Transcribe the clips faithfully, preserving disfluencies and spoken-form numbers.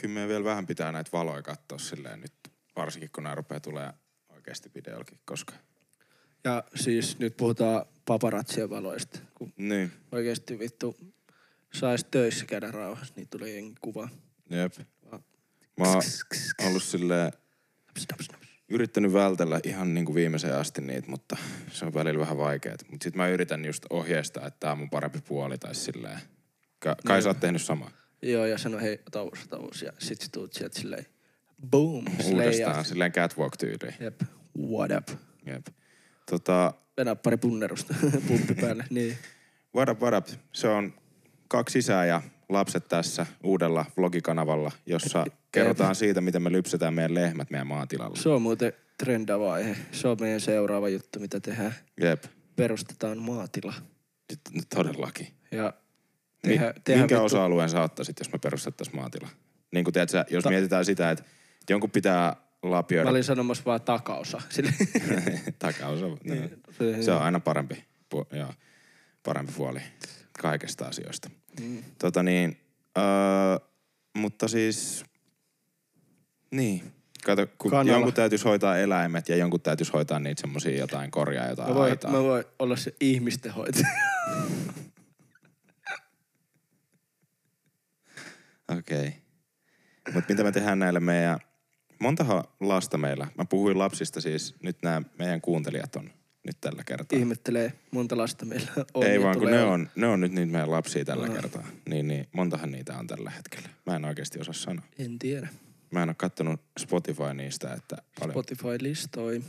kyllä me vielä vähän pitää näitä valoja katsoa silleen nyt, varsinkin kun nämä rupeaa tulemaan oikeasti videollekin koska. Ja siis nyt puhutaan paparatsien valoista, kun niin. Oikeasti vittu saisi töissä käydä rauhassa, niin tulee jengi kuva. Jep. Mä oon ollut silleen, yrittänyt vältellä ihan niinku viimeiseen asti niitä, mutta se on välillä vähän vaikeet. Mut sit mä yritän just ohjeistaa, että tää on mun parempi puoli tai silleen. Ka- kai no, sä oot tehnyt samaa. Joo, ja sano hei, ota uusi, ota uusi. Ja sit sä tuut sieltä silleen, boom, uudestaan, silleen catwalk-tyyliin. Jep, what up. Jep. Tota... Venää pari punnerusta pumppi päälle, niin. What up, what up. Se on kaksi isää ja lapset tässä uudella vlogikanavalla, jossa kerrotaan siitä, miten me lypsetään meidän lehmät meidän maatilalla. Se on muuten trendavaihe. Se on meidän seuraava juttu, mitä tehdään. Jep. Perustetaan maatila. Nyt todellakin. Ja tehdä, Mi- tehdä minkä vittu... osa-alueen sä ottaisit, jos me perustettaisiin maatila? Niin kuin tiedät sä, jos Ta- mietitään sitä, että jonkun pitää lapioida... Mä olin sanomassa vaan takaosa. Takaosa. No. Se on aina parempi, pu- joo, parempi puoli kaikesta asioista. Mm. Tota niin, öö, mutta siis, niin. Kato, kun Kanala. Jonkun täytyisi hoitaa eläimet ja jonkun täytyisi hoitaa niitä semmosia jotain korjaa, jotain mä voi, haitaa. Mä voin olla se ihmisten hoitaja. Okei. Okay. Mut mitä me tehdään näillä meidän, montahan lasta meillä. Mä puhuin lapsista siis, nyt nämä meidän kuuntelijat on. Nyt tällä kertaa. Ihmettelee, monta lasta meillä on. Ei vaan, kun ne on, ne on nyt niitä meidän lapsia tällä no. kertaa. Niin, niin, montahan niitä on tällä hetkellä. Mä en oikeasti osaa sanoa. En tiedä. Mä en ole kattonut Spotify niistä, että paljon. Spotify listoi.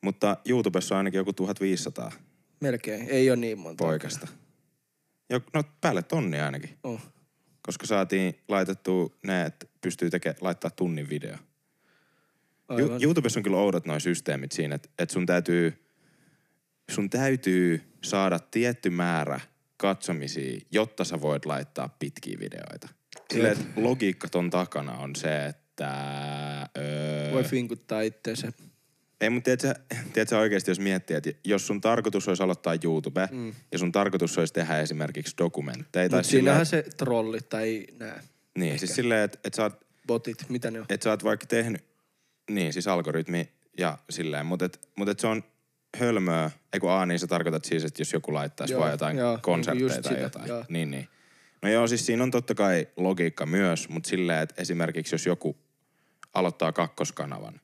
Mutta YouTubessa on ainakin joku tuhatviisisataa. Melkein, ei ole niin monta. Poikasta. Jok, no päälle tonni ainakin. Oh. Koska saatiin laitettua ne, että pystyy tekemään, laittaa tunnin video. Aivan. YouTubessa on kyllä oudot noi systeemit siinä, että et sun täytyy... Sun täytyy saada tietty määrä katsomisia, jotta sä voit laittaa pitkiä videoita. Silleen, että logiikka ton takana on se, että... Öö... Voi finkuttaa itteensä. Ei, mutta tiedät sä oikeesti, jos miettii, että jos sun tarkoitus olisi aloittaa YouTube, mm. ja sun tarkoitus olisi tehdä esimerkiksi dokumentteja... Mutta siinähän sille... se trolli tai nää. Niin, ehkä. Siis silleen, että et sä oot... Botit, mitä ne on? Että sä oot vaikka tehnyt... Niin, siis algoritmi ja silleen, mutta et, mut et se on... Hölmöä. Eiku A, niin sä tarkoitat siis, että jos joku laittaisi joo, vaan jotain joo, konsertteja niin tai sitä, jotain. Joo. Niin, niin. No joo, siis siinä on totta kai logiikka myös, mutta silleen, että esimerkiksi jos joku aloittaa kakkoskanavan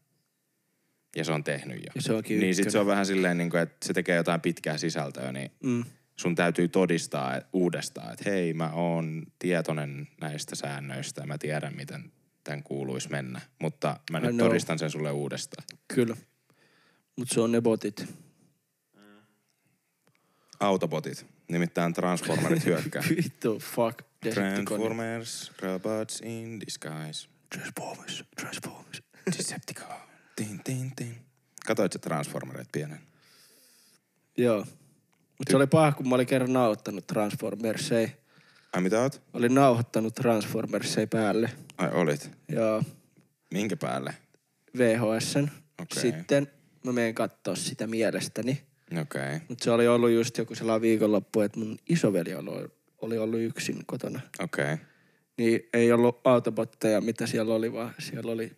ja se on tehnyt jo. Ja se onkin niin ykkönen. Sit se on vähän silleen, niin kuin, että se tekee jotain pitkää sisältöä, niin mm. sun täytyy todistaa uudestaan, että hei, mä oon tietoinen näistä säännöistä ja mä tiedän, miten tämän kuuluisi mennä. Mutta mä nyt todistan sen sulle uudestaan. Kyllä. Mut se on ne botit. Autobotit. Nimittäin Transformerit hyökkää. Vittu, fuck. Transformers, robots in disguise. Transformers, Transformers. Decepticon. Tin, tin, tin. Katoit sä Transformerit pienen? Joo. Mut Ty- se oli paha, kun mä olin kerran nauhoittanut Transformersei. Ai mitä oot? Olin nauhoittanut Transformersei päälle. Ai olit? Joo. Minkä päälle? V H S:n. Okay. Sitten... Mä menen kattoo sitä mielestäni. Okei. Okay. Mut se oli ollut just joku sellainen viikonloppu, että mun isoveli oli, oli ollut yksin kotona. Okei. Okay. Niin ei ollut autobotteja, mitä siellä oli, vaan siellä oli...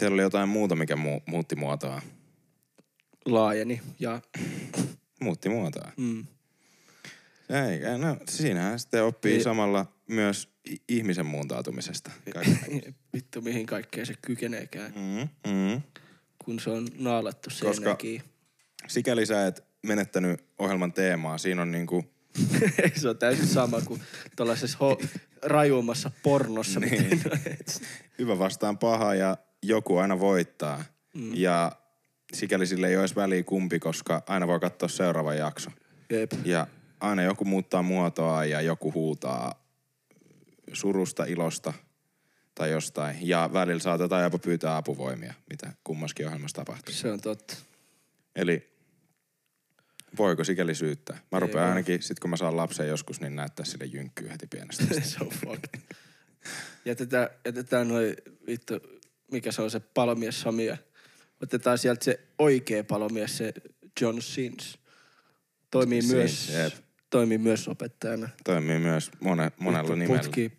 Siellä oli jotain muuta, mikä mu- muutti muotoa. Laajeni ja... muutti muotoa. Mm. Ei, no siinähän sitten oppii e- samalla myös ihmisen muuntautumisesta. Vittu, mihin kaikkeen se kykeneekään. Mm, mm. Kun se on naalattu seinäkiin. Koska sikäli sä et menettänyt ohjelman teemaa, siinä on niinku... se on täysin sama kuin tuollaisessa ho- rajuummassa pornossa. Niin. Hyvä vastaan paha ja joku aina voittaa. Mm. Ja sikäli sille ei olisi väliä kumpi, koska aina voi katsoa seuraava jakso. Jep. Ja aina joku muuttaa muotoa ja joku huutaa surusta, ilosta. Tai jostain. Ja välillä saatetaan jopa pyytää apuvoimia, mitä kummaskin ohjelmassa tapahtuu. Se on totta. Eli voiko sikäli syyttää? Mä rupean ainakin, sit kun mä saan lapsen joskus, niin näyttää sille jynkkyä heti pienestä. Se on fucked. Jätetään, jätetään noi vittu, mikä se on se palomies Samia. Otetaan sieltä se oikea palomies, se John Sins. Toimii, Sins, myös, toimii myös opettajana. Toimii myös mone, monella nimellä. Putki.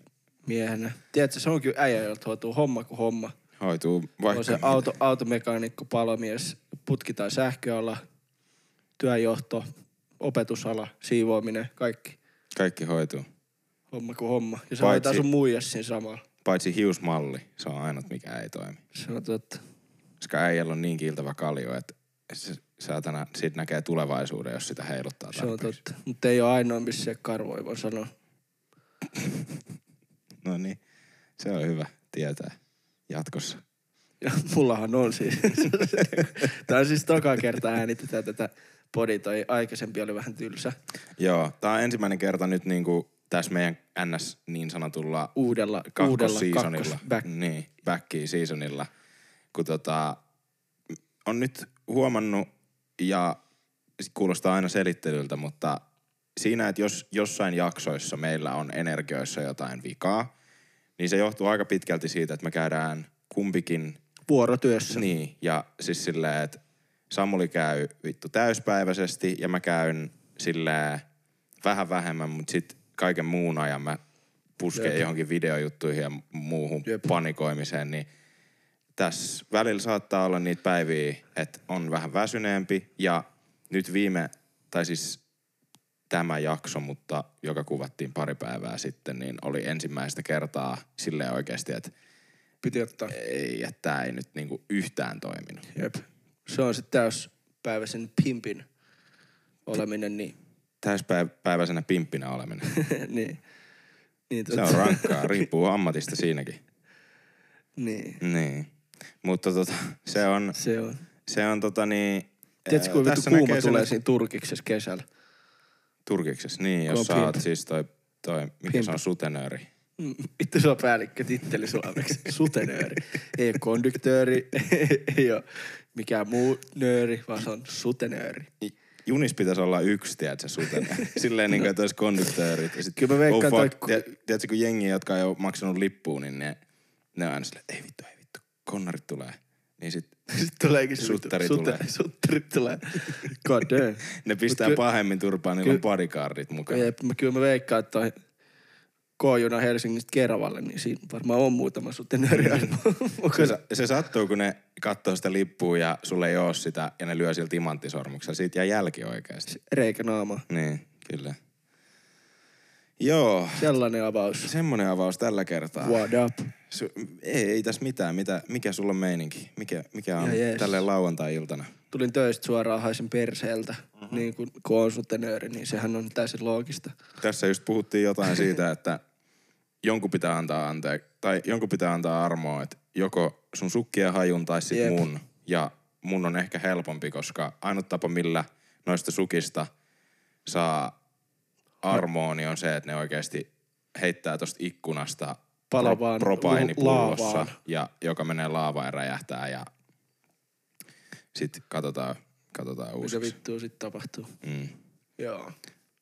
miehenä. Tiedätkö, se on kyllä äijä, jolta hoituu homma kuin homma. Hoituu vaikka. On se auto, automekaanikko, palomies, putki tai sähköala, työjohto, opetusala, siivoaminen, kaikki. Kaikki hoituu. Homma kuin homma. Ja se hoitaa sun muijas siinä samalla. Paitsi hiusmalli, se on ainut mikä ei toimi. Se on totta. Koska äijällä on niin kiiltävä kalju, että se, saatana, siitä näkee tulevaisuuden, jos sitä heiluttaa tarpeeksi. Se on totta. Mutta ei ole ainoa, missä se karvoi, voi sanoa. No niin, se on hyvä tietää jatkossa. Ja mullahan on siis. Tää on siis toka kerta äänitetään tätä podi, tai aikaisempi oli vähän tylsä. Joo, tää on ensimmäinen kerta nyt niinku tässä meidän N S niin sanotulla uudella kakkos-seasonilla. Back. Niin, backi seasonilla. Kun tota, on nyt huomannut ja kuulostaa aina selittelyltä, mutta siinä, että jos jossain jaksoissa meillä on energioissa jotain vikaa, niin se johtuu aika pitkälti siitä, että me käydään kumpikin vuorotyössä. Niin, ja siis silleen, että Samuli käy vittu täyspäiväisesti ja mä käyn silleen vähän vähemmän, mutta sit kaiken muun ajan mä puskeen Jep. johonkin videojuttuihin ja muuhun Jep. panikoimiseen, niin tässä välillä saattaa olla niitä päiviä, että on vähän väsyneempi ja nyt viime, tai siis tämä jakso, mutta joka kuvattiin pari päivää sitten, niin oli ensimmäistä kertaa silleen oikeasti, että piti ottaa. Ei, että tämä ei nyt niinku yhtään toiminut. Jep. Se on sitten täyspäiväisen pimpin oleminen, niin. Täyspäiväisenä pimppinä oleminen. niin. niin Se on rankkaa, riippuu ammatista siinäkin. Niin. Niin. Mutta tota, se on, se on, se on tota niin. Tiedätkö, kun vittu kuuma tulee sen siinä turkiksessa kesällä? Turkiksessa, niin, jos sä oot siis toi, toi mikä se on, sutenööri. Vittu, se on päällikkö titteli suomeksi, sutenööri. Ei ole konduktööri, ei ole mikään muu nööri, vaan se on sutenööri. Junis pitäisi olla yksi, tiedätkö, sutenööri. Silleen niin kuin, että olisi konduktöörit. Kyllä mä veikkaan toi. Tiedätkö, kun jengiä, jotka ei ole maksanut lippuun, niin ne... Ne on aina silleen, ei vittu, ei vittu, konnarit tulee. Niin sit, sit tuleekin suttari sute, tulee. Suttari tulee. God damn. Ne pistää Mut pahemmin turpaan, niillä on bodyguardit mukaan. Jep, mä kyllä mä veikkaan, että toi K-juna Helsingistä Keravalle, niin siinä varmaan on muutama sutenööri mukaan. Se, se sattuu, kun ne katsoo sitä lippua ja sulle ei oo sitä, ja ne lyö sillä timanttisormuksella. Siitä jää jälki oikeesti. Reikä naama. Niin, kyllä. Joo. Sellainen avaus. Semmoinen avaus tällä kertaa. What up? Su- ei, ei tässä mitään. Mitä, mikä sulla on meininki? Mikä, mikä on yeah, yes. tälleen lauantai-iltana? Tulin töistä suoraan haisen perseeltä. Uh-huh. Niin kun, kun on sutenööri, niin sehän on täysin loogista. Tässä just puhuttiin jotain siitä, että jonkun pitää antaa anteek, tai jonkun pitää antaa armoa, että joko sun sukkien hajun tai sit Jep. mun. Ja mun on ehkä helpompi, koska ainut tapa, millä noista sukista saa armooni on se, että ne oikeesti heittää tosta ikkunasta palavaan propainipullossa, ja joka menee laavaan ja räjähtää, ja sit katsotaan, katsotaan uusiksi. Mikä vittua sit tapahtuu. Mm. Joo.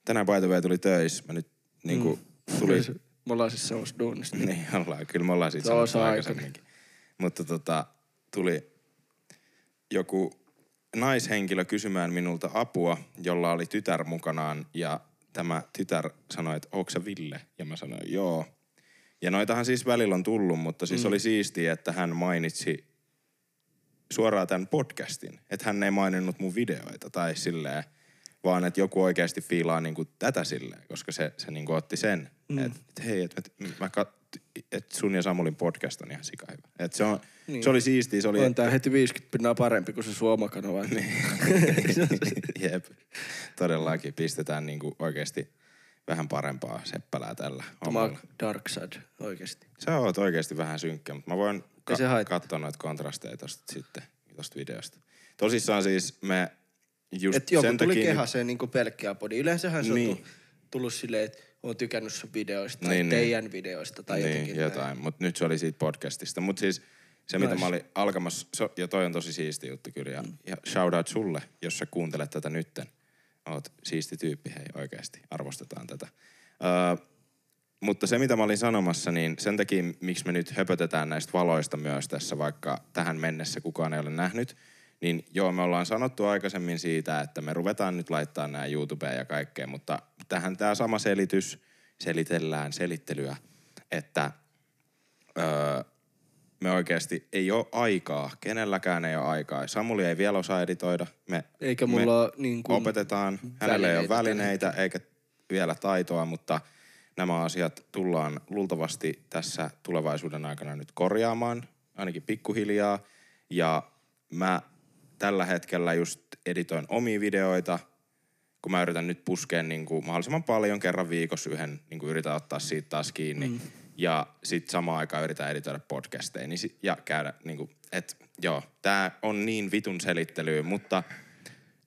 Tänään paitavia tuli töissä. Mä nyt niinku mm. tuli... Me ollaan siis semmoista duunista. Niin ollaan, kyllä me ollaan siitä semmoista aikaisemminkin. Mutta tota, tuli joku naishenkilö kysymään minulta apua, jolla oli tytär mukanaan, ja tämä tytär sanoi, että ootko sä Ville? Ja mä sanoin, joo. Ja noitahan siis välillä on tullut, mutta siis mm. oli siistiä, että hän mainitsi suoraan tämän podcastin. Että hän ei maininnut mun videoita tai silleen, vaan että joku oikeasti fiilaa niinku tätä silleen, koska se, se niinku otti sen. Mm. Että et, hei, että et, et sun ja Samulin podcast on ihan sika hyvä. Että se, niin. se oli siistiä. Se oli, on et, tää heti viisikymmentä pinnaa parempi kuin se suomakanava. Jep. Todellakin pistetään niinku oikeasti vähän parempaa seppälää tällä hommalla. Dark side, oikeesti. Sä oot oikeesti vähän synkkä, mutta mä voin ka- katsoa noita kontrasteja tosta sitten, tosta videosta. Tosissaan siis me just et sen takia... Että joku tuli kehaseen niinku pelkkää podi. Yleensähän se niin. on tullut silleen, että oon tykännyt sun videoista tai niin, teidän niin. videoista tai niin, jotenkin. Niin, jotain. Mutta nyt se oli siitä podcastista. Mutta siis se, mitä Nais. mä olin alkamassa, ja toi on tosi siisti juttu kyllä. Ja, mm. ja shoutout sulle, jos sä kuuntelet tätä nytten. Oot siisti tyyppi, hei oikeasti. Arvostetaan tätä. Öö, mutta se, mitä mä olin sanomassa, niin sen takia, miksi me nyt höpötetään näistä valoista myös tässä, vaikka tähän mennessä kukaan ei ole nähnyt, niin joo, me ollaan sanottu aikaisemmin siitä, että me ruvetaan nyt laittaa nää YouTubeen ja kaikkea, mutta tähän tää sama selitys, selitellään selittelyä, että öö, me oikeasti ei ole aikaa, kenelläkään ei ole aikaa. Samuli ei vielä osaa editoida, me, eikä mulla me niin kuin opetetaan, hänelle ei ole välineitä eikä vielä taitoa, mutta nämä asiat tullaan luultavasti tässä tulevaisuuden aikana nyt korjaamaan, ainakin pikkuhiljaa. Ja mä tällä hetkellä just editoin omia videoita, kun mä yritän nyt puskea niin kuin mahdollisimman paljon kerran viikossa yhden, niin kuin yritän ottaa siitä taas kiinni. Mm. Ja sit samaan aikaan yritän editoida podcasteja ja käydä niin kuin, että joo, tää on niin vitun selittelyä, mutta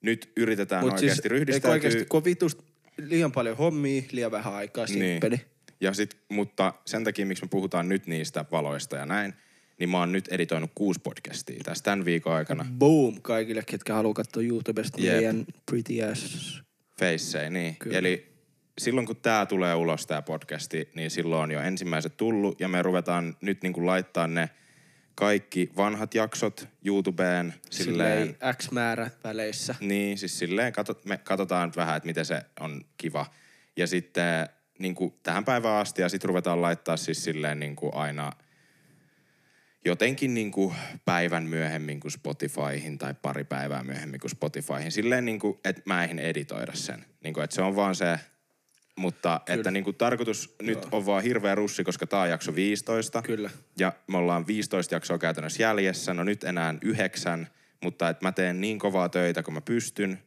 nyt yritetään Mut oikeasti siis, ryhdistäytyä. Eikö oikeasti, kun vitust liian paljon hommia, liian vähän aikaa, simppeli. Niin. Ja sit, mutta sen takia, miksi me puhutaan nyt niistä valoista ja näin, niin mä oon nyt editoinut kuusi podcastia tässä tämän viikon aikana. Boom! Kaikille, ketkä haluaa katsoa YouTubesta yep. meidän pretty ass facei, niin. Kyllä. Eli silloin, kun tää tulee ulos, tää podcasti, niin silloin on jo ensimmäiset tullut, ja me ruvetaan nyt niinku laittaa ne kaikki vanhat jaksot YouTubeen. Silleen, silleen X määrä väleissä. Niin, siis silleen katot, me katsotaan vähän, että miten se on kiva. Ja sitten niinku tähän päivään asti, ja sit ruvetaan laittaa siis silleen niinku aina jotenkin niinku päivän myöhemmin kuin Spotifyhin tai pari päivää myöhemmin kuin Spotifyhin. Silleen niinku, että mä eihin editoida sen. Niinku, että se on vaan se. Mutta Kyllä. että niinku tarkoitus nyt Joo. on vaan hirveä russi, koska tää on jakso viisitoista. Kyllä. Ja me ollaan viisitoista jaksoa käytännössä jäljessä, no nyt enää yhdeksän, mutta et mä teen niin kovaa töitä, kun mä pystyn.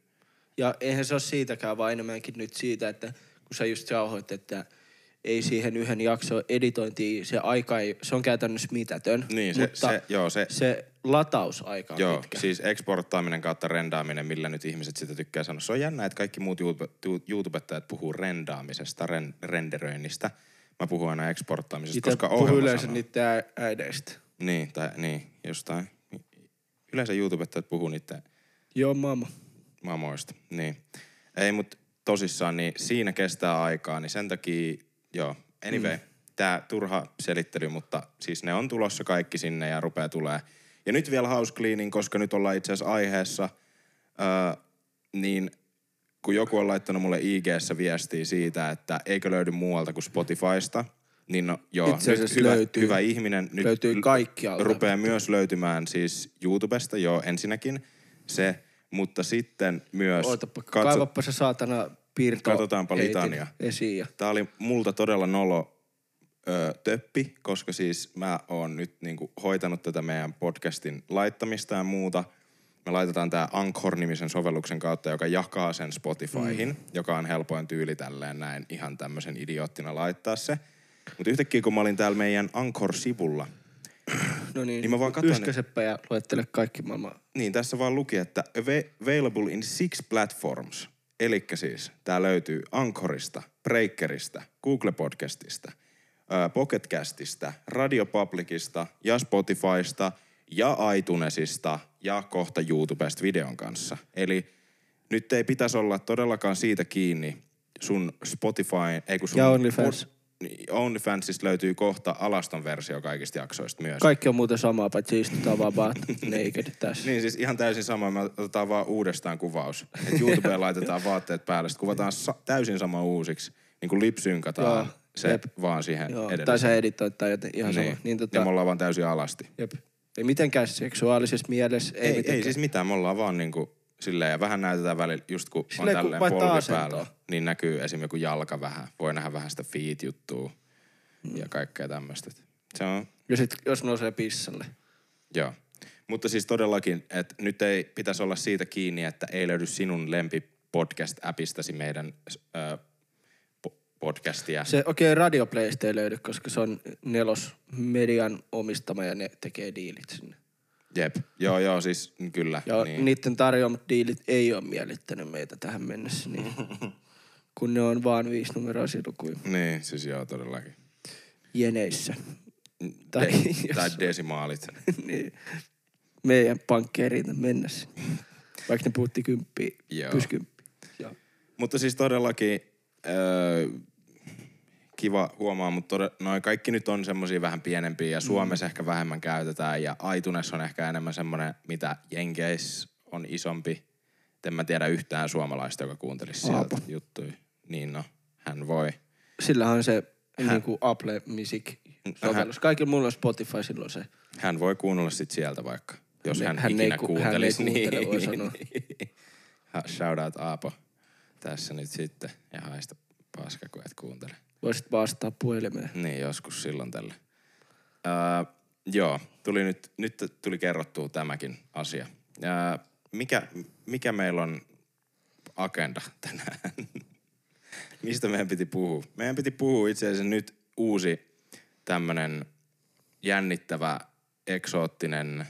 Ja eihän se ole siitäkään, vaan enemmänkin nyt siitä, että kun sä just jauhoit, että ei siihen yhden jakson editointiin, se aika ei, se on käytännössä mitätön. Niin, se, se, joo, se, se latausaika on joo, pitkä. Siis eksporttaaminen kautta rendaaminen, millä nyt ihmiset sitä tykkää sanoa. Se on jännä, että kaikki muut YouTube, YouTubettajat puhuu rendaamisesta, ren, renderöinnistä. Mä puhun aina eksporttaamisesta, Itä koska ohjelma sanoo. Itse puhuu yleensä niitä äideistä. Niin, tai niin, jostain. Yleensä YouTubettajat puhuu niitä. Joo, mama. Mamoista, niin. Ei, mut tosissaan, niin siinä kestää aikaa, niin sen takia. Joo, anyway. Mm. Tää turha selittely, mutta siis ne on tulossa kaikki sinne ja rupeaa tulee. Ja nyt vielä house cleaning, koska nyt ollaan itse asiassa aiheessa, öö, niin kun joku on laittanut mulle I G:ssä viestiä siitä, että eikö löydy muualta kuin Spotifysta, niin no, joo, nyt hyvä, löytyy, hyvä ihminen. Nyt löytyy kaikkialta. Rupeaa myös löytymään siis YouTubesta, joo, ensinnäkin se, mutta sitten myös Ootapa, katso, kaivappa se saatana piirto. Katsotaanpa litania. Tää oli multa todella nolo ö, töppi, koska siis mä oon nyt niinku hoitanut tätä meidän podcastin laittamista ja muuta. Me laitetaan tää Anchor-nimisen sovelluksen kautta, joka jakaa sen Spotifyhin, mm. joka on helpoin tyyli tälleen näin ihan tämmösen idioottina laittaa se. Mut yhtäkkiä kun mä olin täällä meidän Anchor-sivulla, no niin, niin mä vaan katsoin. Yskäseppä ja luettele kaikki maailmaa. Niin, tässä vaan luki, että available in six platforms. Elikkä siis, tää löytyy Anchorista, Breakerista, Google Podcastista, ää, Pocketcastista, Radio Publicista ja Spotifysta ja iTunesista ja kohta YouTubesta videon kanssa. Eli nyt ei pitäisi olla todellakaan siitä kiinni sun Spotify, ei kun sun ja OnlyFans. OnlyFansista löytyy kohta alaston versio kaikista jaksoista myös. Kaikki on muuten samaa, paitsi istutaan vaan baat naked tässä. Niin siis ihan täysin sama, me otetaan vaan uudestaan kuvaus. Et YouTubeen laitetaan vaatteet päälle, sit kuvataan sa- täysin sama uusiksi. Niin kuin lipsynkataan Joo, se jep. vaan siihen edelleen. Tai sä editoit tai joten ihan niin. sama. Niin, tota, ja me ollaan vaan täysin alasti. Jep. Ei mitenkään seksuaalisessa mielessä. Ei, ei, ei siis mitään, me ollaan vaan niinku silleen ja vähän näytetään välillä, just kun silleen, on tälleen kun polvi päällä, niin näkyy esim. Joku jalka vähän. Voi nähdä vähän sitä feet-juttua mm. ja kaikkea tämmöistä. Se on. Ja sit jos nousee pissalle. Joo. Mutta siis todellakin, että nyt ei pitäisi olla siitä kiinni, että ei löydy sinun lempipodcast-äpistäsi meidän ö, po- podcastia. Se okei, okay, Radioplaysta ei löydy, koska se on nelos median omistama ja ne tekee diilit sinne. Jep, joo joo siis kyllä. Ja niin. Niiden tarjoamat diilit ei ole miellyttänyt meitä tähän mennessä, niin kun ne on vaan viisi numeroisia lukuja. Niin, siis joo todellakin. Jeneissä. De- tai, jos tai desimaalit. Niin. Meidän pankki ei riitä mennessä. Vaikka ne puhutti kymppiä, pyskymppiä. Joo. Mutta siis todellakin öö, kiva huomaa, mutta noi kaikki nyt on semmosia vähän pienempiä ja Suomessa mm. ehkä vähemmän käytetään ja iTunes on ehkä enemmän semmoinen, mitä Jenkeissä on isompi. En mä tiedä yhtään suomalaista, joka kuuntelisi sieltä juttuja. Niin no, hän voi. Sillähän on se niin kuin Apple Music-sovellus. Kaikilla muilla on Spotify silloin se. Hän voi kuunnella sit sieltä vaikka, jos ne, hän, hän ikinä ku, kuuntelisi. Hän ei kuuntele, niin, voi sanoa. Shout out Aapo tässä nyt sitten. Ja haista paska, kun et kuuntele. Voisit vastaa puhelimeen. Niin, joskus silloin tällä. Öö, joo, tuli nyt, nyt tuli kerrottua tämäkin asia. Öö, mikä, mikä meillä on agenda tänään? Mistä meidän piti puhua? Meidän piti puhua itse asiassa nyt uusi tämmönen jännittävä, eksoottinen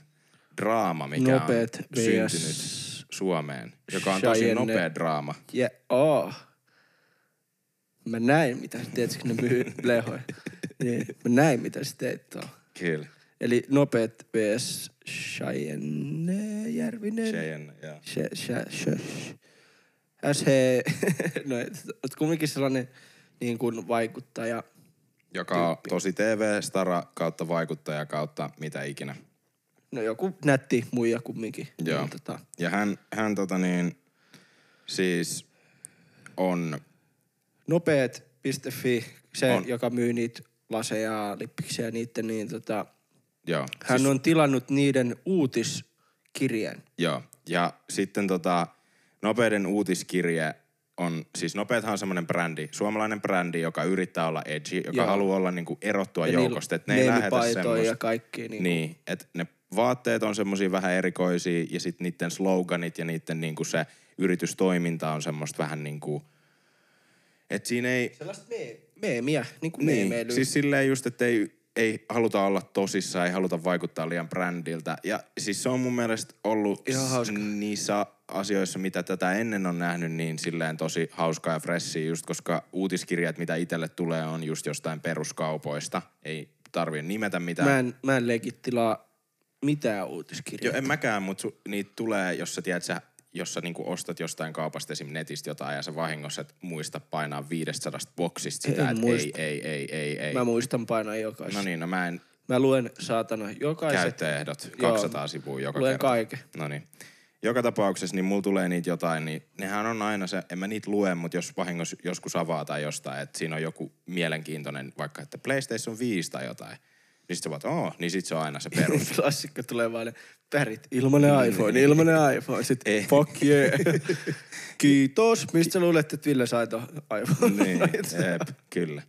draama, mikä Nopeat on syntynyt vs. Suomeen. Joka on tosi Cheyenne. Nopea draama. Ja oh. Mä näin, mitä sä teet, kun ne myy lehoja. Niin. Mä näin, mitä sä teet tuolla. Kyllä. Eli Nopeat vs. Cheyenne Järvinen. Cheyenne, joo. S H, no et kumminkin sellainen niin kuin vaikuttaja. Joka on tosi T V-stara kautta vaikuttaja kautta mitä ikinä. No joku nätti muija kumminkin. Joo. Niin, tota. Ja hän, hän tota niin, siis on... Nopeat piste fi, se on, joka myy niitä laseja, lippiksiä ja niitten niin tota... Joo. Hän siis... on tilannut niiden uutiskirjeen. Joo. Ja sitten tota... Nopeiden uutiskirje on, siis Nopeathan on semmoinen brändi, suomalainen brändi, joka yrittää olla edgy, joka joo. haluaa olla niinku erottua ja joukosta. Että ne ei lähetä semmoista. Ja kaikki. Niin, niin että ne vaatteet on semmosia vähän erikoisia ja sit niiden sloganit ja niiden niinku se yritystoiminta on semmoista vähän niinku, että siinä ei... Sellaista mee, meemiä, niinku niin, meemeilyä. Siis silleen just, että ei, ei haluta olla tosissaan, ei haluta vaikuttaa liian brändiltä. Ja siis se on mun mielestä ollut niissä... asioissa, mitä tätä ennen on nähnyt, niin silleen tosi hauskaa ja freshia, just koska uutiskirjat, mitä itselle tulee, on just jostain peruskaupoista. Ei tarvii nimetä mitään. Mä en, mä en leikit tilaa mitään uutiskirjaa. Joo, en mäkään, mutta su, niitä tulee, jos sä tiedät, sä, jos sä niinku ostat jostain kaupasta esim. Netistä jotain ja sä vahingossa et muista painaa viidestäsadasta boksista sitä, että ei, ei, ei, ei, ei. Mä muistan painaa jokaisen. No niin, no mä en... Mä luen saatana jokaiset. Käyttöehdot, kaksisataa joo, sivua joka luen kerta. Luen kaiken. No niin. Joka tapauksessa, niin mulla tulee niitä jotain, niin nehän on aina se, en mä niitä lue, mutta jos vahingossa joskus avaa tai jostain, että siinä on joku mielenkiintoinen, vaikka että PlayStation viisi tai jotain, niin sit sä voit, oo, niin sit se on aina se perus. Klassikko tulee vaan ne pärit, ilmanen iPhone, ilmanen iPhone, sit ei. Fuck yeah. Kiitos, mistä luulet, että Ville sai ton iPhone? Niin, jep, kyllä.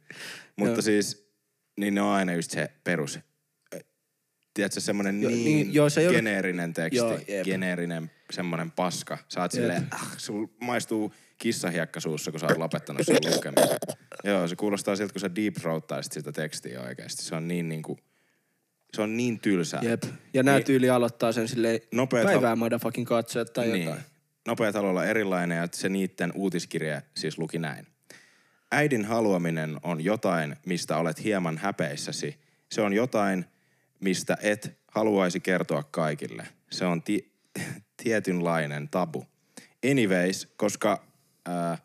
Mutta no. Siis, niin ne on aina just se perus. Tiedätkö, semmoinen niin, niin joo, se geneerinen ole... teksti, joo, geneerinen semmoinen paska. Sä oot silleen, ah, sul maistuu kissahiekka suussa, kun sä oot lopettanut sen lukemisen. Joo, se kuulostaa siltä, kun sä deep throattaisit sitä tekstiä oikeesti. Se on niin niinku, se on niin tylsää. Jep, ja nää niin, tyyli aloittaa sen silleen nopeat päivää hal... motherfucking katsoja tai niin, jotain. Nopeat haluaa olla erilainen ja se niitten uutiskirje siis luki näin. Äidin haluaminen on jotain, mistä olet hieman häpeissäsi. Se on jotain... mistä et haluaisi kertoa kaikille. Se on ti- tietynlainen tabu. Anyways, koska, ää,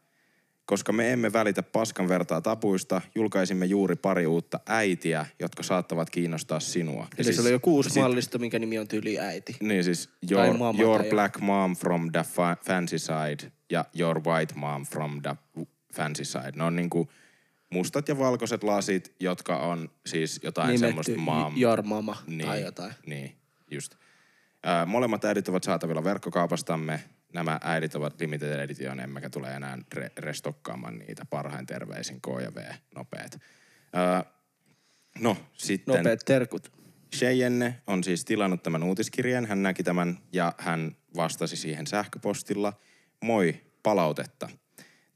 koska me emme välitä paskan vertaa tabuista, julkaisimme juuri pari uutta äitiä, jotka saattavat kiinnostaa sinua. Eli siis, se oli jo kuusi sit, mallista, minkä nimi on tyyli äiti. Niin siis Your, mama, your Black Mom from the fa- Fancy Side ja Your White Mom from the Fancy Side. Ne on niinku... mustat ja valkoiset lasit, jotka on siis jotain nimetty semmoista maam... jormama niin, tai jotain. Niin, just. Ö, molemmat äidit ovat saatavilla verkkokaupastamme. Nämä äidit ovat limited edition, emmekä tule enää re- restokkaamaan niitä. Parhain terveisin K ja V, nopeet. Ö, no, sitten... Nopeet terkut. Cheyenne on siis tilannut tämän uutiskirjeen. Hän näki tämän ja hän vastasi siihen sähköpostilla. Moi, palautetta.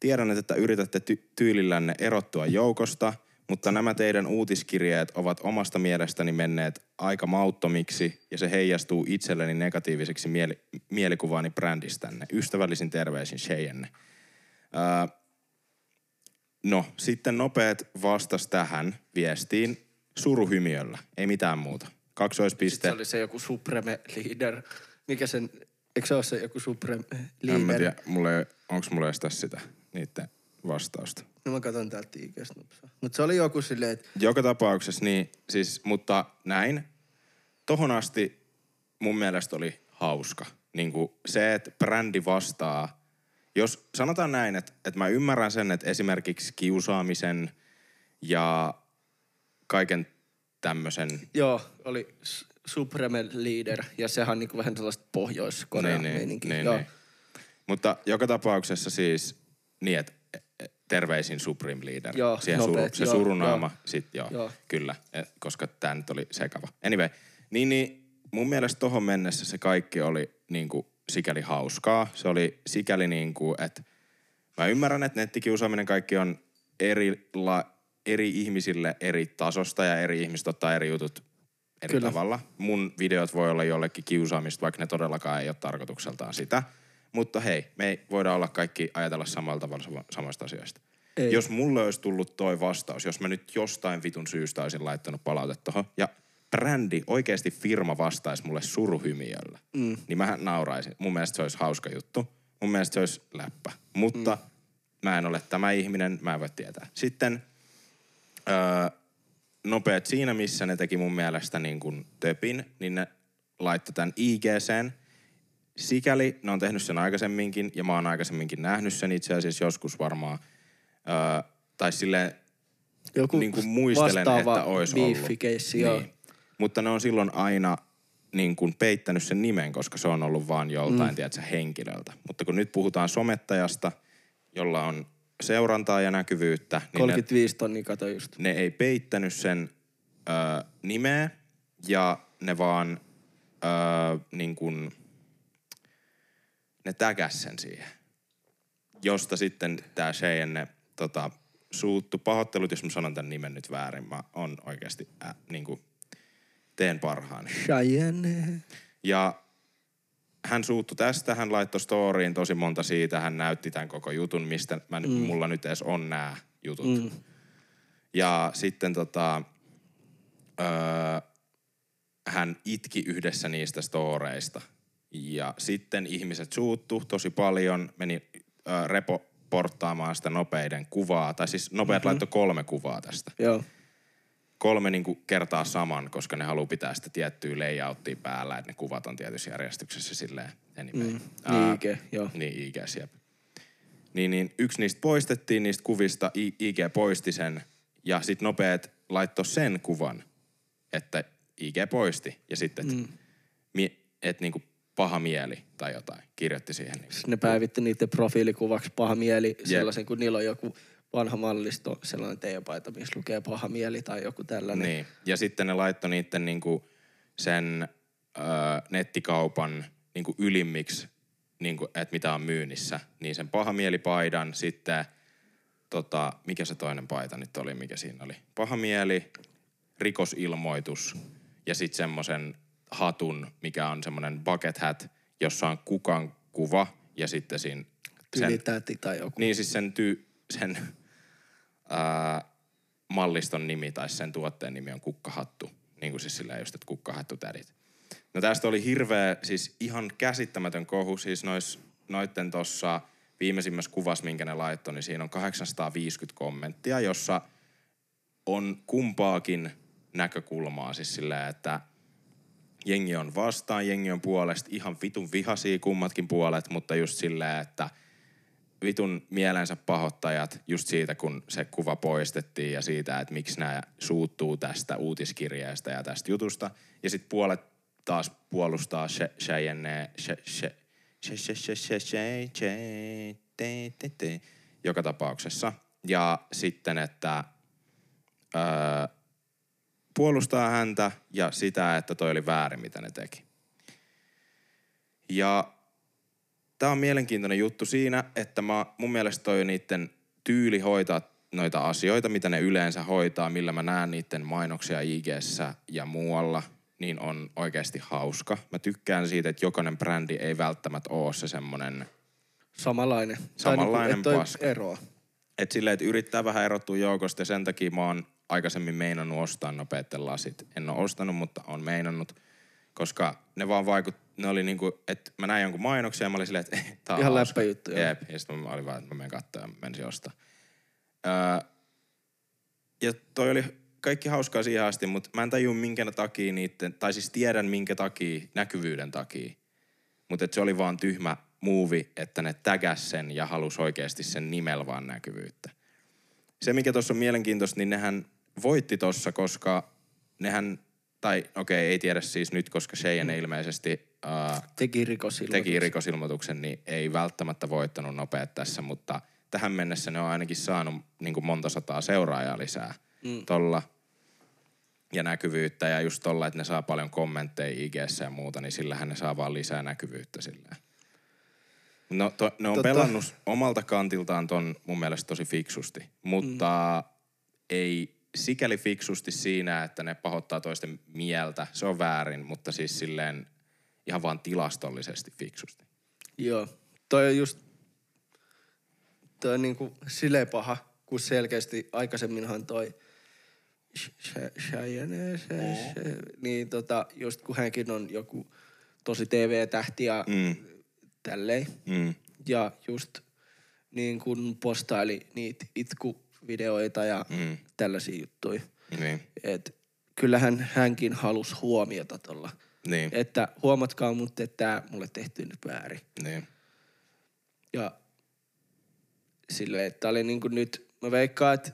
Tiedän, että yritätte ty- tyylillänne erottua joukosta, mutta nämä teidän uutiskirjeet ovat omasta mielestäni menneet aika mauttomiksi ja se heijastuu itselleni negatiiviseksi mieli- mielikuvaani brändistänne. Ystävällisin terveisin Cheyenne. Öö, no, sitten Nopeat vastas tähän viestiin suruhymiöllä. Ei mitään muuta. Kaksoispiste. Sitten se oli se joku Supreme Leader. Mikä sen, eikö se ole se joku Supreme Leader? En mä tiedä, mulla ei, onks mulla edes tässä sitä? Niitten vastausta. No mä katson täältä ikästä nopsaa. Mut se oli joku silleen, että... Joka tapauksessa niin, siis, mutta näin. Tohon asti mun mielestä oli hauska. Niinku se, että brändi vastaa. Jos sanotaan näin, että, että mä ymmärrän sen, että esimerkiksi kiusaamisen ja kaiken tämmöisen. Joo, oli Supreme Leader ja sehän on niinku vähän sellaista pohjois-Korea-meininkiä. Niin, niin, niin. Mutta joka tapauksessa siis niin, että terveisin Supreme Leader. Joo, suru, se joo, surunaama, joo. Sit joo, joo. Kyllä, et, koska tää nyt oli sekava. Anyway, niin, niin mun mielestä tohon mennessä se kaikki oli niinku sikäli hauskaa. Se oli sikäli niinku, että mä ymmärrän, että nettikiusaaminen kaikki on eri, la, eri ihmisille eri tasosta ja eri ihmiset ottaa eri jutut eri kyllä. tavalla. Mun videot voi olla jollekin kiusaamista, vaikka ne todellakaan ei ole tarkoitukseltaan sitä. Mutta hei, me ei voida olla kaikki ajatella samalla tavalla samasta asiasta. Ei. Jos mulle olisi tullut toi vastaus, jos mä nyt jostain vitun syystä olisin laittanut palautetta tohon, ja brändi, oikeasti firma vastaisi mulle suruhymiöllä, mm. niin mähän nauraisin. Mun mielestä se olisi hauska juttu. Mun mielestä se olisi läppä. Mutta mm. mä en ole tämä ihminen, mä en voi tietää. Sitten öö, nopeat siinä, missä ne teki mun mielestä niin kuin töpin, niin ne laittoi tämän I G:seen. Sikäli ne on tehnyt sen aikaisemminkin, ja mä oon aikaisemminkin nähnyt sen itse asiassa joskus varmaan, öö, tai silleen niin muistelen, että ois ollut. Niin. Mutta ne on silloin aina niin kuin peittänyt sen nimen, koska se on ollut vaan joltain, mm. tiedätkö, henkilöltä. Mutta kun nyt puhutaan somettajasta, jolla on seurantaa ja näkyvyyttä, niin kolmekymmentäviisi ne, tonni kato just. Ne ei peittänyt sen öö, nimeä, ja ne vaan öö, niin kuin ne täkäs sen siihen, josta sitten tää Cheyenne tota, suuttu pahoittelut, jos mä sanon tän nimen nyt väärin. Mä on oikeesti äh, niinku, teen parhaani. Cheyenne. Ja hän suuttu tästä, hän laittoi storyin tosi monta siitä, hän näytti tän koko jutun, mistä mä, mm. mulla nyt edes on nää jutut. Mm. Ja sitten tota, öö, hän itki yhdessä niistä storeista. Ja sitten ihmiset suuttu tosi paljon, meni ö, reporttaamaan sitä nopeiden kuvaa. Tai siis nopeat mm-hmm. laittoi kolme kuvaa tästä. Joo. Kolme niinku kertaa saman, koska ne haluaa pitää sitä tiettyä layouttia päällä, että ne kuvat on tietyssä järjestyksessä silleen. Anyway. Mm. Ää, I G, joo. Niin, I G, siep. Niin, niin yksi niistä poistettiin niistä kuvista, I, IG poisti sen. Ja sit nopeat laittoi sen kuvan, että I G poisti. Ja sitten, että mm. et, niinku paha mieli tai jotain, kirjoitti siihen. Niin ne päivitti niiden profiilikuvaksi paha mieli, sellaisen yep. kun niillä on joku vanha mallisto, sellainen teepaita, missä lukee paha mieli tai joku tällainen. Niin, ja sitten ne laittoi niiden niinku sen öö, nettikaupan niinku ylimmiksi, niinku, että mitä on myynnissä, niin sen paha mieli paidan, sitten tota, mikä se toinen paita nyt oli, mikä siinä oli? Paha mieli, rikosilmoitus ja sitten semmoisen hatun, mikä on semmoinen bucket hat, jossa on kukan kuva ja sitten siinä tylitäti tai joku. Niin siis sen, ty, sen ää, malliston nimi tai sen tuotteen nimi on kukkahattu. Niin kuin siis silleen just, että kukkahattutädit. No tästä oli hirveä, siis ihan käsittämätön kohu. Siis nois, noitten tossa viimeisimmässä kuvassa, minkä ne laittoi, niin siinä on kahdeksansataaviisikymmentä kommenttia, jossa on kumpaakin näkökulmaa. Siis silleen, että jengi on vastaan, jengi on puolesta, ihan vitun vihaisia kummatkin puolet, mutta just silleen, että vitun mielensä pahoittajat just siitä, kun se kuva poistettiin ja siitä, että miksi nämä suuttuu tästä uutiskirjeestä ja tästä jutusta. Ja sit puolet taas puolustaa Cheyenne, joka tapauksessa. Ja sitten, että Öö, puolustaa häntä ja sitä, että toi oli väärin, mitä ne teki. Ja tää on mielenkiintoinen juttu siinä, että mä, mun mielestä toi niitten tyyli hoitaa noita asioita, mitä ne yleensä hoitaa, millä mä näen niitten mainoksia I G:ssä ja muualla, niin on oikeasti hauska. Mä tykkään siitä, että jokainen brändi ei välttämättä oo se semmonen samanlainen. Samanlainen tai paska. Eroa. Et silleen, että yrittää vähän erottua joukosta ja sen takia mä oon aikaisemmin meinannut ostaa nopeitten lasit. En ole ostanut, mutta on meinannut, koska ne vaan vaikut, ne oli niinku, että mä näin jonkun mainoksen ja mä olin silleen, että eh, tää on ihan läppä juttu. Jep, ja sitten mä olin vaan, että mä menen katsoa ja menisin ostaa. Öö, ja toi oli kaikki hauskaa siihen asti, mutta mä en tajua minkä takia niitten, tai siis tiedän minkä takia, näkyvyyden takia. Mutta se oli vaan tyhmä muuvi, että ne tägäs sen ja halusi oikeasti sen nimellä vaan näkyvyyttä. se, mikä tuossa on mielenkiintoista, niin nehän voitti tuossa, koska nehän, tai okei, okay, ei tiedä siis nyt, koska Cheyenne ilmeisesti uh, teki, rikosilmoituksen. teki rikosilmoituksen, niin ei välttämättä voittanut Nopeat tässä, mutta tähän mennessä ne on ainakin saanut niin kuin monta sataa seuraajaa lisää mm. tolla ja näkyvyyttä ja just tolla, että ne saa paljon kommentteja I G:ssä ja muuta, niin sillähän ne saa vaan lisää näkyvyyttä silleen. No, to, ne on Totta. pelannut omalta kantiltaan ton mun mielestä tosi fiksusti, mutta mm. ei sikäli fiksusti siinä, että ne pahoittaa toisten mieltä. Se on väärin, mutta siis silleen ihan vaan tilastollisesti fiksusti. Joo, toi on just toi on niinku silleen paha, kun selkeästi aikaisemminhan toi Cheyenne, niin tota just kun hänkin on joku tosi T V-tähti ja tälleen. Mm. Ja just niin kun postaili niitä itkuvideoita ja mm. tällaisia juttuja. Niin. Et kyllähän hänkin halusi huomiota tuolla. Niin. Että huomatkaa mut, että tää mulle tehtiin nyt väärin. Niin. Ja silleen, että tää oli niinku nyt, mä veikkaan, että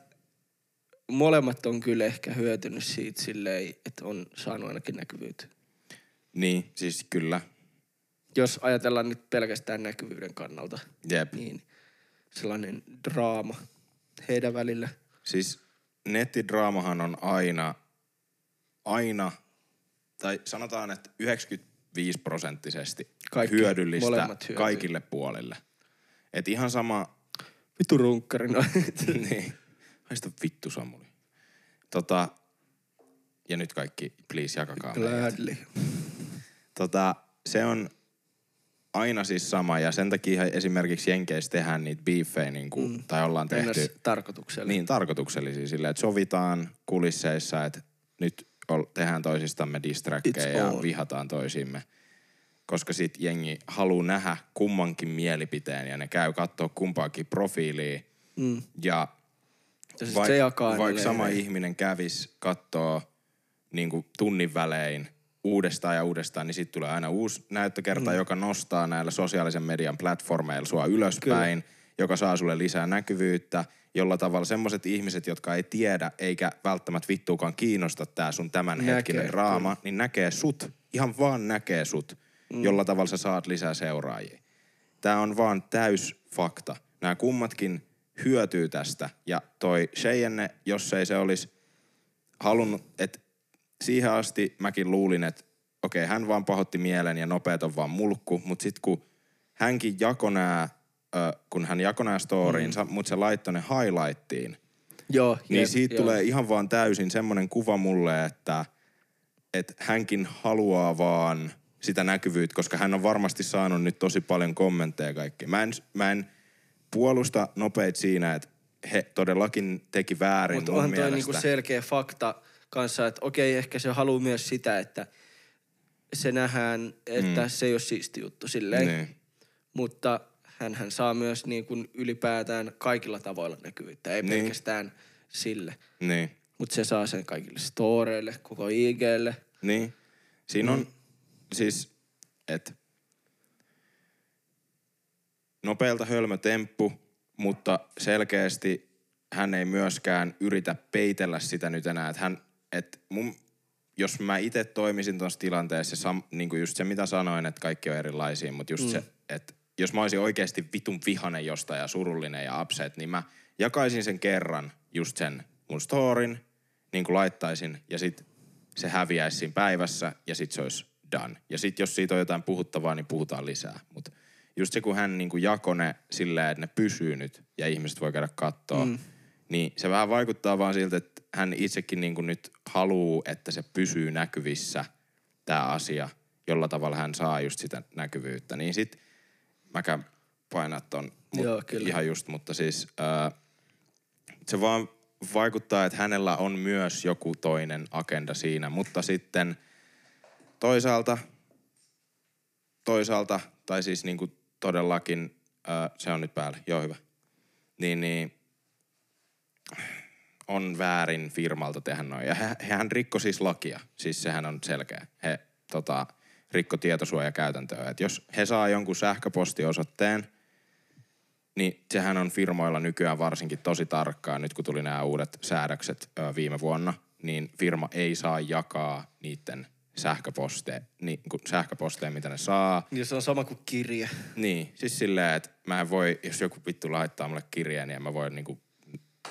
molemmat on kyllä ehkä hyötynyt siitä silleen, että on saanut ainakin näkyvyyttä. Niin, siis kyllä. Jos ajatellaan nyt pelkästään näkyvyyden kannalta, Jep. niin sellainen draama heidän välillä. Siis nettidraamahan on aina, aina, tai sanotaan, että yhdeksänkymmentäviisi prosenttisesti Kaikki, hyödyllistä kaikille puolille. Et ihan sama... Vittu runkkari noin. Niin. Haista vittu Samuli. Tota, ja nyt kaikki, please jakakaa. Gladly. Tota, se on... Aina siis sama, ja sen takia esimerkiksi Jenkeissä tehdään niitä beefejä, niin kuin, mm. tai ollaan tehty... Mennäs tarkoituksellisia. Niin, tarkoituksellisia silleen, että sovitaan kulisseissa, että nyt tehdään toisistamme distrackkeja ja all. vihataan toisiimme. Koska sit jengi haluu nähdä kummankin mielipiteen, ja ne käy kattoo kumpaakin profiiliin. Mm. Ja, ja vaikka vaik sama ihminen kävis kattoo niin kuin tunnin välein... uudestaan ja uudestaan, niin sitten tulee aina uusi näyttökerta, mm. joka nostaa näillä sosiaalisen median platformeilla sua ylöspäin, Kyllä. joka saa sulle lisää näkyvyyttä, jolla tavalla semmoiset ihmiset, jotka ei tiedä eikä välttämättä vittuukaan kiinnosta tää sun tämänhetkinen draama, niin näkee sut, ihan vaan näkee sut, mm. jolla tavalla sä saat lisää seuraajia. Tää on vaan täys fakta. Nämä kummatkin hyötyy tästä, ja toi Cheyenne, jos ei se olisi halunnut, että siihen asti mäkin luulin, että okei, okay, hän vaan pahoitti mielen ja Nopeat on vaan mulkku, mutta sit kun hänkin jako nää, ö, kun hän jako nää storiinsa, mm. mutta se laittoi ne highlighttiin, joo, niin jep, siitä joo. tulee ihan vaan täysin semmonen kuva mulle, että et hänkin haluaa vaan sitä näkyvyyttä, koska hän on varmasti saanut nyt tosi paljon kommentteja kaikkea. Mä en, mä en puolusta Nopeat siinä, että he todellakin teki väärin Mut mun mielestä. Mutta onhan toi niinku selkeä fakta kanssa, että okei, ehkä se haluu myös sitä, että se nähdään, että mm. se ei ole siisti juttu silleen. Niin. Mutta hänhän saa myös niin kuin ylipäätään kaikilla tavoilla näkyvyyttä, ei niin. pelkästään sille. Niin. Mutta se saa sen kaikille storeille, koko I G:lle. Niin. Siinä on mm. siis, että Nopealta hölmö temppu, mutta selkeästi hän ei myöskään yritä peitellä sitä nyt enää, että hän Et mun, jos mä itse toimisin tuossa tilanteessa, sam, niinku just se mitä sanoin, että kaikki on erilaisia, mutta just mm. se, että jos mä olisin oikeasti vitun vihanen jostain ja surullinen ja upset, niin mä jakaisin sen kerran just sen mun storin, niin kuin laittaisin, ja sit se häviäisi siinä päivässä, ja sit se olisi done. Ja sit jos siitä on jotain puhuttavaa, niin puhutaan lisää. Mut just se, kun hän niinku jakoi ne silleen, että ne pysyy nyt, ja ihmiset voi käydä kattoo, mm. niin se vähän vaikuttaa vaan siltä, että hän itsekin niin kuin nyt haluu, että se pysyy näkyvissä, tämä asia, jolla tavalla hän saa just sitä näkyvyyttä. Niin sit mäkään painaa ton mut, Joo, ihan just, mutta siis äh, se vaan vaikuttaa, että hänellä on myös joku toinen agenda siinä. Mutta sitten toisaalta, toisaalta tai siis niin kuin todellakin, äh, se on nyt päällä, joo hyvä, niin niin... on väärin firmalta tehdä noin. Ja he, hehän rikko siis lakia. Siis sehän on selkeä. He tota, rikko tietosuojakäytäntöä. Että jos he saa jonkun sähköpostiosoitteen, niin sehän on firmoilla nykyään varsinkin tosi tarkkaa. Nyt kun tuli nämä uudet säädökset ö, viime vuonna, niin firma ei saa jakaa niiden sähköposteja, niin sähköposteja, mitä ne saa. Ja se on sama kuin kirje. Niin, siis silleen, että mä en voi, jos joku vittu laittaa mulle kirjeen, niin mä voin niinku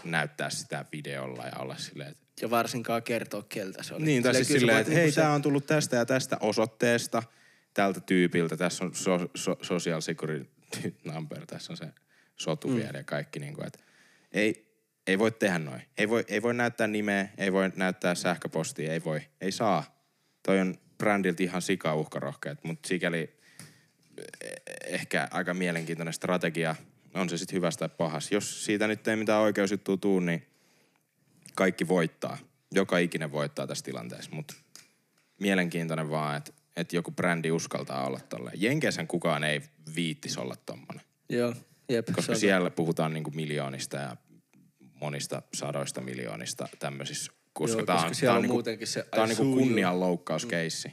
näyttää sitä videolla ja olla silleen, että... Ja varsinkaan kertoa, keltä se on. Niin, tai siis silleen, että hei, se... tää on tullut tästä ja tästä osoitteesta, tältä tyypiltä. Tässä on so- so- social security number, tässä on se sotu vielä mm. ja kaikki niinku, että ei... Ei voi tehdä noin. Ei voi, ei voi näyttää nimeä, ei voi näyttää sähköpostia, ei voi, ei saa. Toi on brändiltä ihan sika uhkarohkeet, mutta sikäli ehkä aika mielenkiintoinen strategia. On se sitten hyvästä tai pahas. Jos siitä nyt ei mitään oikeusjuttua tuu, niin kaikki voittaa. Joka ikinen voittaa tässä tilanteessa, mutta mielenkiintoinen vaan, että et joku brändi uskaltaa olla tolleen. Jenkeisen kukaan ei viittis olla tommonen. Joo, jep. Koska siellä puhutaan niinku miljoonista ja monista sadoista miljoonista tämmöisissä, koska, joo, tää koska on, tää on, on muutenkin se... Tää on niinku kunnianloukkauskeissi.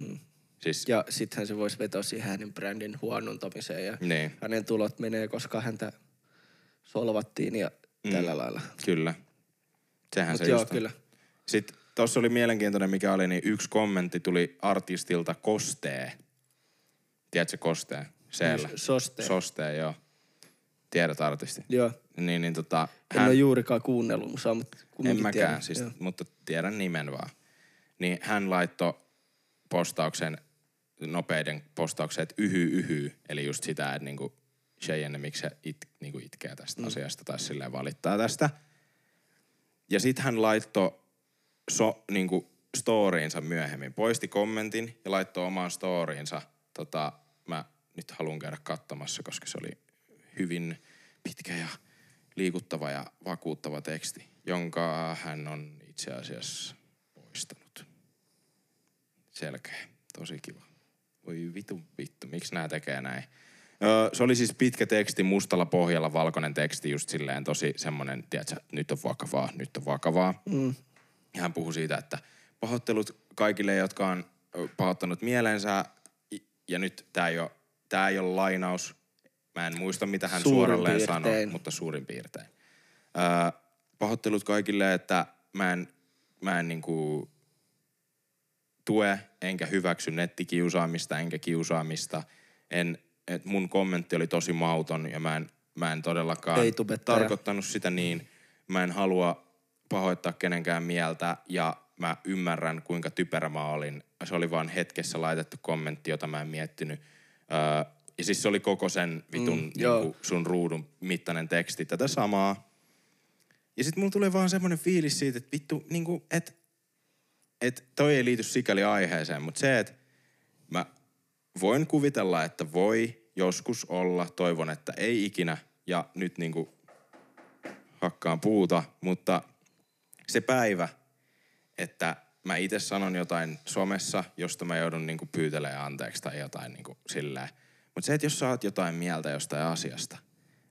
Mm. Mm. Siis. Ja sittenhän se voisi vetoa siihen hänen brändin huonontamiseen ja niin. Hänen tulot menee, koska häntä solvattiin ja mm. tällä lailla. Kyllä. Sehän Mut se joo, just on. Kyllä. Sitten tossa oli mielenkiintoinen, mikä oli, niin yksi kommentti tuli artistilta Kostee. Tiedätkö Kostee? Siellä. Sostee. Sostee, joo. Tiedät artisti. Joo. Niin, niin tota... Hän... En ole juurikaan kuunnellut musaa, mutta kumminkin tiedän. En mäkään, siis, mutta tiedän nimen vaan. Niin hän laittoi postauksen, nopeiden postauksen, että yhy, yhy. Eli just sitä, että niinku Cheyenne, miksi se it, niinku itkee tästä mm. asiasta tai silleen valittaa tästä. Ja sit hän laittoi so, niinku storiinsa myöhemmin. Poisti kommentin ja laittoi omaan storiinsa. Tota, mä nyt haluan käydä katsomassa, koska se oli hyvin pitkä ja... liikuttava ja vakuuttava teksti, jonka hän on itse asiassa poistanut. Selkeä. Tosi kiva. Voi vitu vittu, miksi nää tekee näin? Öö, se oli siis pitkä teksti, mustalla pohjalla valkoinen teksti, just silleen tosi semmonen, tiedätkö, nyt on vakavaa, nyt on vakavaa. Mm. Ja hän puhui siitä, että pahoittelut kaikille, jotka on pahoittanut mielensä, ja nyt tää ei oo, tää ei oo lainaus. Mä en muista, mitä hän suurin suoralleen piirtein. sanoi, mutta suurin piirtein. Öö, pahoittelut kaikille, että mä en, mä en niinku tue, enkä hyväksy nettikiusaamista, enkä kiusaamista. En, et mun kommentti oli tosi mauton ja mä en, mä en todellakaan tarkoittanut sitä niin. Mä en halua pahoittaa kenenkään mieltä ja mä ymmärrän, kuinka typerä mä olin. Se oli vaan hetkessä laitettu kommentti, jota mä en miettinyt. Öö, Ja siis se oli koko sen vitun mm, niinku, sun ruudun mittainen teksti, tätä samaa. Ja sit mulla tulee vaan semmonen fiilis siitä, että vittu, niinku, että et toi ei liity sikäli aiheeseen. Mutta se, että mä voin kuvitella, että voi joskus olla, toivon, että ei ikinä. Ja nyt niinku hakkaan puuta, mutta se päivä, että mä itse sanon jotain somessa, josta mä joudun niinku pyytelemään anteeksi tai jotain niinku silleen. Mutta se, että jos sä oot jotain mieltä jostain asiasta,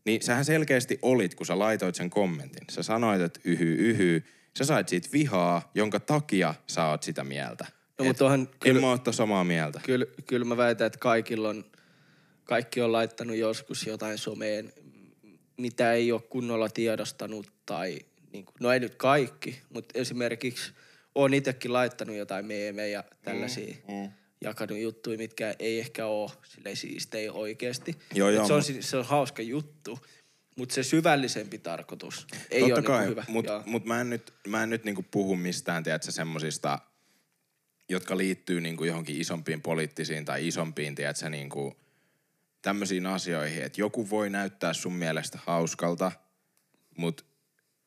niin sähän selkeästi olit, kun sä laitoit sen kommentin. Sä sanoit, että yhy, yhy. Sä sait siitä vihaa, jonka takia sä oot sitä mieltä. No, mutta onhan, en mä otta samaa mieltä. Kyllä, kyllä mä väitän, että kaikilla on, kaikki on laittanut joskus jotain someen, mitä ei ole kunnolla tiedostanut. Tai, niin kuin, no ei nyt kaikki, mutta esimerkiksi oon itsekin laittanut jotain meemejä ja tällaisia. Mm, mm. Jakanut juttuja, mitkä ei ehkä ole silleen siistejä oikeasti. Joo, joo, se, on, mut... se on hauska juttu, mutta se syvällisempi tarkoitus ei totta ole kai, niinku hyvä. Mutta mut mä en nyt, mä en nyt niinku puhu mistään, tiedätkö, semmosista, jotka liittyy niinku johonkin isompiin poliittisiin tai isompiin, tiedätkö, niinku tämmöisiin asioihin, että joku voi näyttää sun mielestä hauskalta, mutta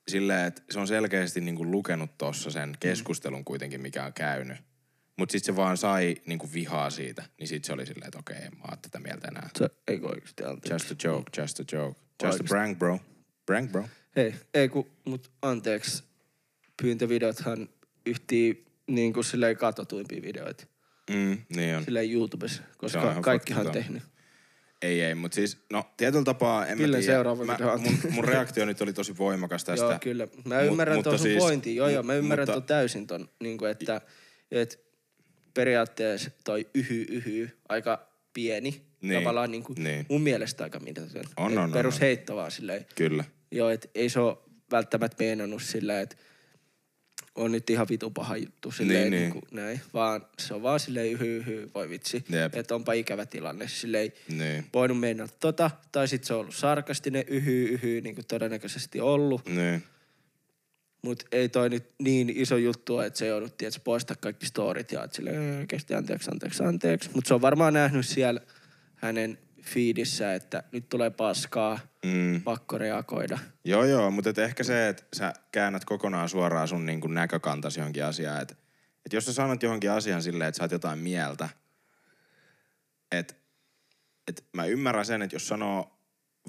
silleen, että se on selkeästi niinku lukenut tuossa sen keskustelun kuitenkin, mikä on käynyt. Mut sit se vaan sai niinku vihaa siitä, niin sit se oli silleen, että okei, okay, en mä oo tätä mieltä enää. Se, ei oikeesti anteeksi. Just a joke, just a joke. Just oikeasti. A prank, bro. Prank, bro. Hei, ei ku, mut anteeksi, pyyntövideothan yhtii niinku silleen katotuimpia videoita. Mm, niin on. Silleen YouTubessa, koska kaikkihan on tehnyt. Ei, ei, mut siis, no tietyllä tapaa en kyllä mä tiedä. Seuraava mä, mun, mun reaktio nyt oli tosi voimakas tästä. Joo, kyllä. Mä ymmärrän mut, ton sun siis, pointin, joo joo, mä ymmärrän mutta, ton täysin ton, niinku että... Et, periaatteessa toi yhy, yhy, aika pieni. Niin. Tavallaan niin kuin, niin. mun mielestä aika mitätön. On, on, perus on, on. Heitto vaan silleen. Kyllä. Joo, et ei se ole välttämättä meinannut silleen, että on nyt ihan vitu paha juttu silleen niin, niin kuin niin. näin. Vaan se on vaan silleen hyy hyy, voi vitsi. Että onpa ikävä tilanne silleen. Niin. Voinut meinata tota, tai sit se on ollut sarkastinen yhyy yhyy, niin kuin todennäköisesti ollut. Niin. Mut ei toi nyt niin iso juttu, että se jouduttiin, että se poistaa kaikki storit ja et silleen oikeesti anteeksi, anteeksi, anteeksi. Mut se on varmaan nähnyt siellä hänen feedissä, että nyt tulee paskaa, mm. pakko reagoida. Joo joo, mutta et ehkä se, että sä käännät kokonaan suoraan sun niin kun näkökantasi johonkin asiaan. Että et jos sä sanot johonkin asiaan silleen, että sä oot jotain mieltä, että et mä ymmärrän sen, että jos sanoo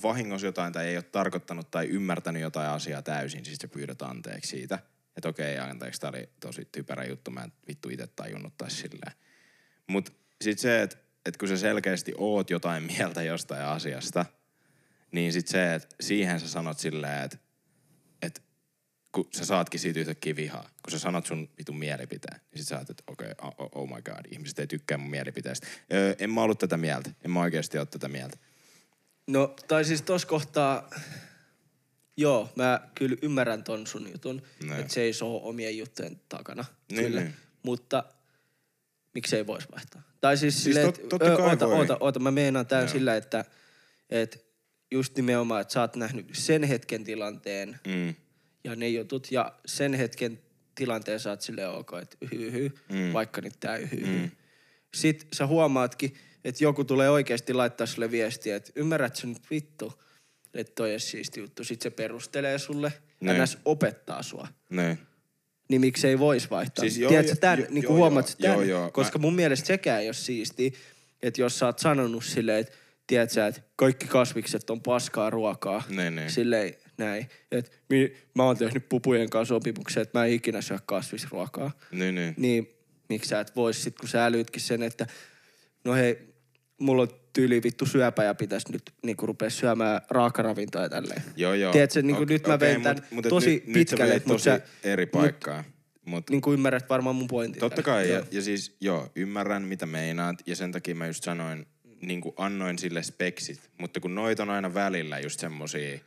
vahingossa jotain tai ei ole tarkoittanut tai ymmärtänyt jotain asiaa täysin, siis sä pyydät anteeksi siitä. Että okei, anteeksi, tää oli tosi typerä juttu, mä en vittu ite tajunnut tai silleen. Mut sit se, että et kun sä selkeästi oot jotain mieltä jostain asiasta, niin sit se, että siihen sä sanot silleen, että et, kun sä saatkin siitä yhtäkkiä vihaa, kun sä sanot sun vitun mielipiteen, niin sit sä oot, että okei, okay, oh, oh my god, ihmiset ei tykkää mun mielipiteestä. Öö, en mä ollut tätä mieltä, en mä oikeesti oo tätä mieltä. No, tai siis tossa kohtaa, joo, mä kyllä ymmärrän ton sun jutun, että se ei soho omien juttujen takana, niin, kyllä, niin. Mutta miksei vois vaihtaa. Tai siis, siis silleen, tot, että, oota, voi. oota, oota, mä meinaan tän joo. sillä, että et just nimenomaan, että sä oot nähnyt sen hetken tilanteen mm. ja ne jutut, ja sen hetken tilanteen sä oot silleen ok, että hyy hyy, mm. vaikka nyt tää hyy hyy. Mm. Sit sä huomaatkin, että joku tulee oikeesti laittaa sulle viestiä, että ymmärrät sä nyt vittu, että toi on siisti juttu. Sit se perustelee sulle, ns. Opettaa sua. Näin. Niin miksei vois vaihtaa. Siis joo, tiedätkö tän, jo, niin kuin huomaat sä tän, koska mä... mun mielestä sekään ei oo siistiä, että jos sä oot sanonut silleen, että tiedät sä, että kaikki kasvikset on paskaa ruokaa. Näin, näin. Silleen näin. Että mä oon tehnyt pupujen kanssa sopimuksen, että mä en ikinä syö kasvisruokaa. Näin, näin. Niin miksi sä et vois sit, kun sä älytkin sen, että no hei, mulla on tyyli vittu syöpä ja pitäisi nyt niinku rupea syömään raakaravintoa ja tälleen. Joo joo. Tiedätkö, niinku okay, nyt mä vein okay, mut, tosi nyt, pitkälle. Nyt sä tosi sä, eri paikkaa. Mut, niinku ymmärrät varmaan mun pointin. Totta kai, tälle. ja, ja siis joo, ymmärrän mitä meinaat ja sen takia mä just sanoin, niinku annoin sille speksit. Mutta kun noit on aina välillä just semmosia,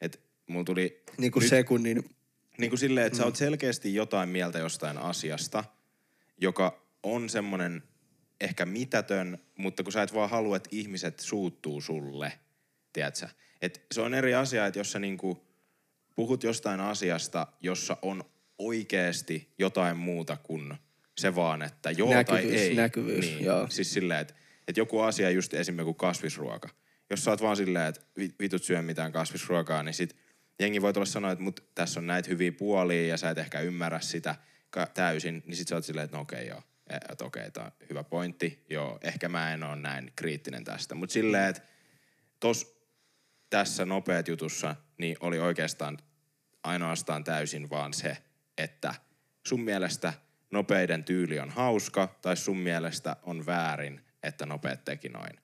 että mulla tuli... Niinku sekunnin... Niinku silleen, että mm. sä oot selkeästi jotain mieltä jostain asiasta, joka on semmonen... ehkä mitätön, mutta kun sä et vaan halua, että ihmiset suuttuu sulle, tiedätkö? Et se on eri asia, että jos sä niinku puhut jostain asiasta, jossa on oikeesti jotain muuta kuin se vaan, että joo näkyvyys, tai ei. Näkyvyys, niin, joo. Siis silleen, että et joku asia just esimerkiksi kuin kasvisruoka. Jos sä oot vaan silleen, että vitut syö mitään kasvisruokaa, niin sit jengi voi tulla sanoa, että mut tässä on näitä hyviä puolia ja sä et ehkä ymmärrä sitä täysin, niin sit sä oot silleen, että no okei okay, joo. Että okei, okay, tää on hyvä pointti. Joo, ehkä mä en oo näin kriittinen tästä. Mut silleen, että tos tässä nopeat jutussa, niin oli oikeastaan ainoastaan täysin vaan se, että sun mielestä nopeiden tyyli on hauska, tai sun mielestä on väärin, että nopeat teki noin.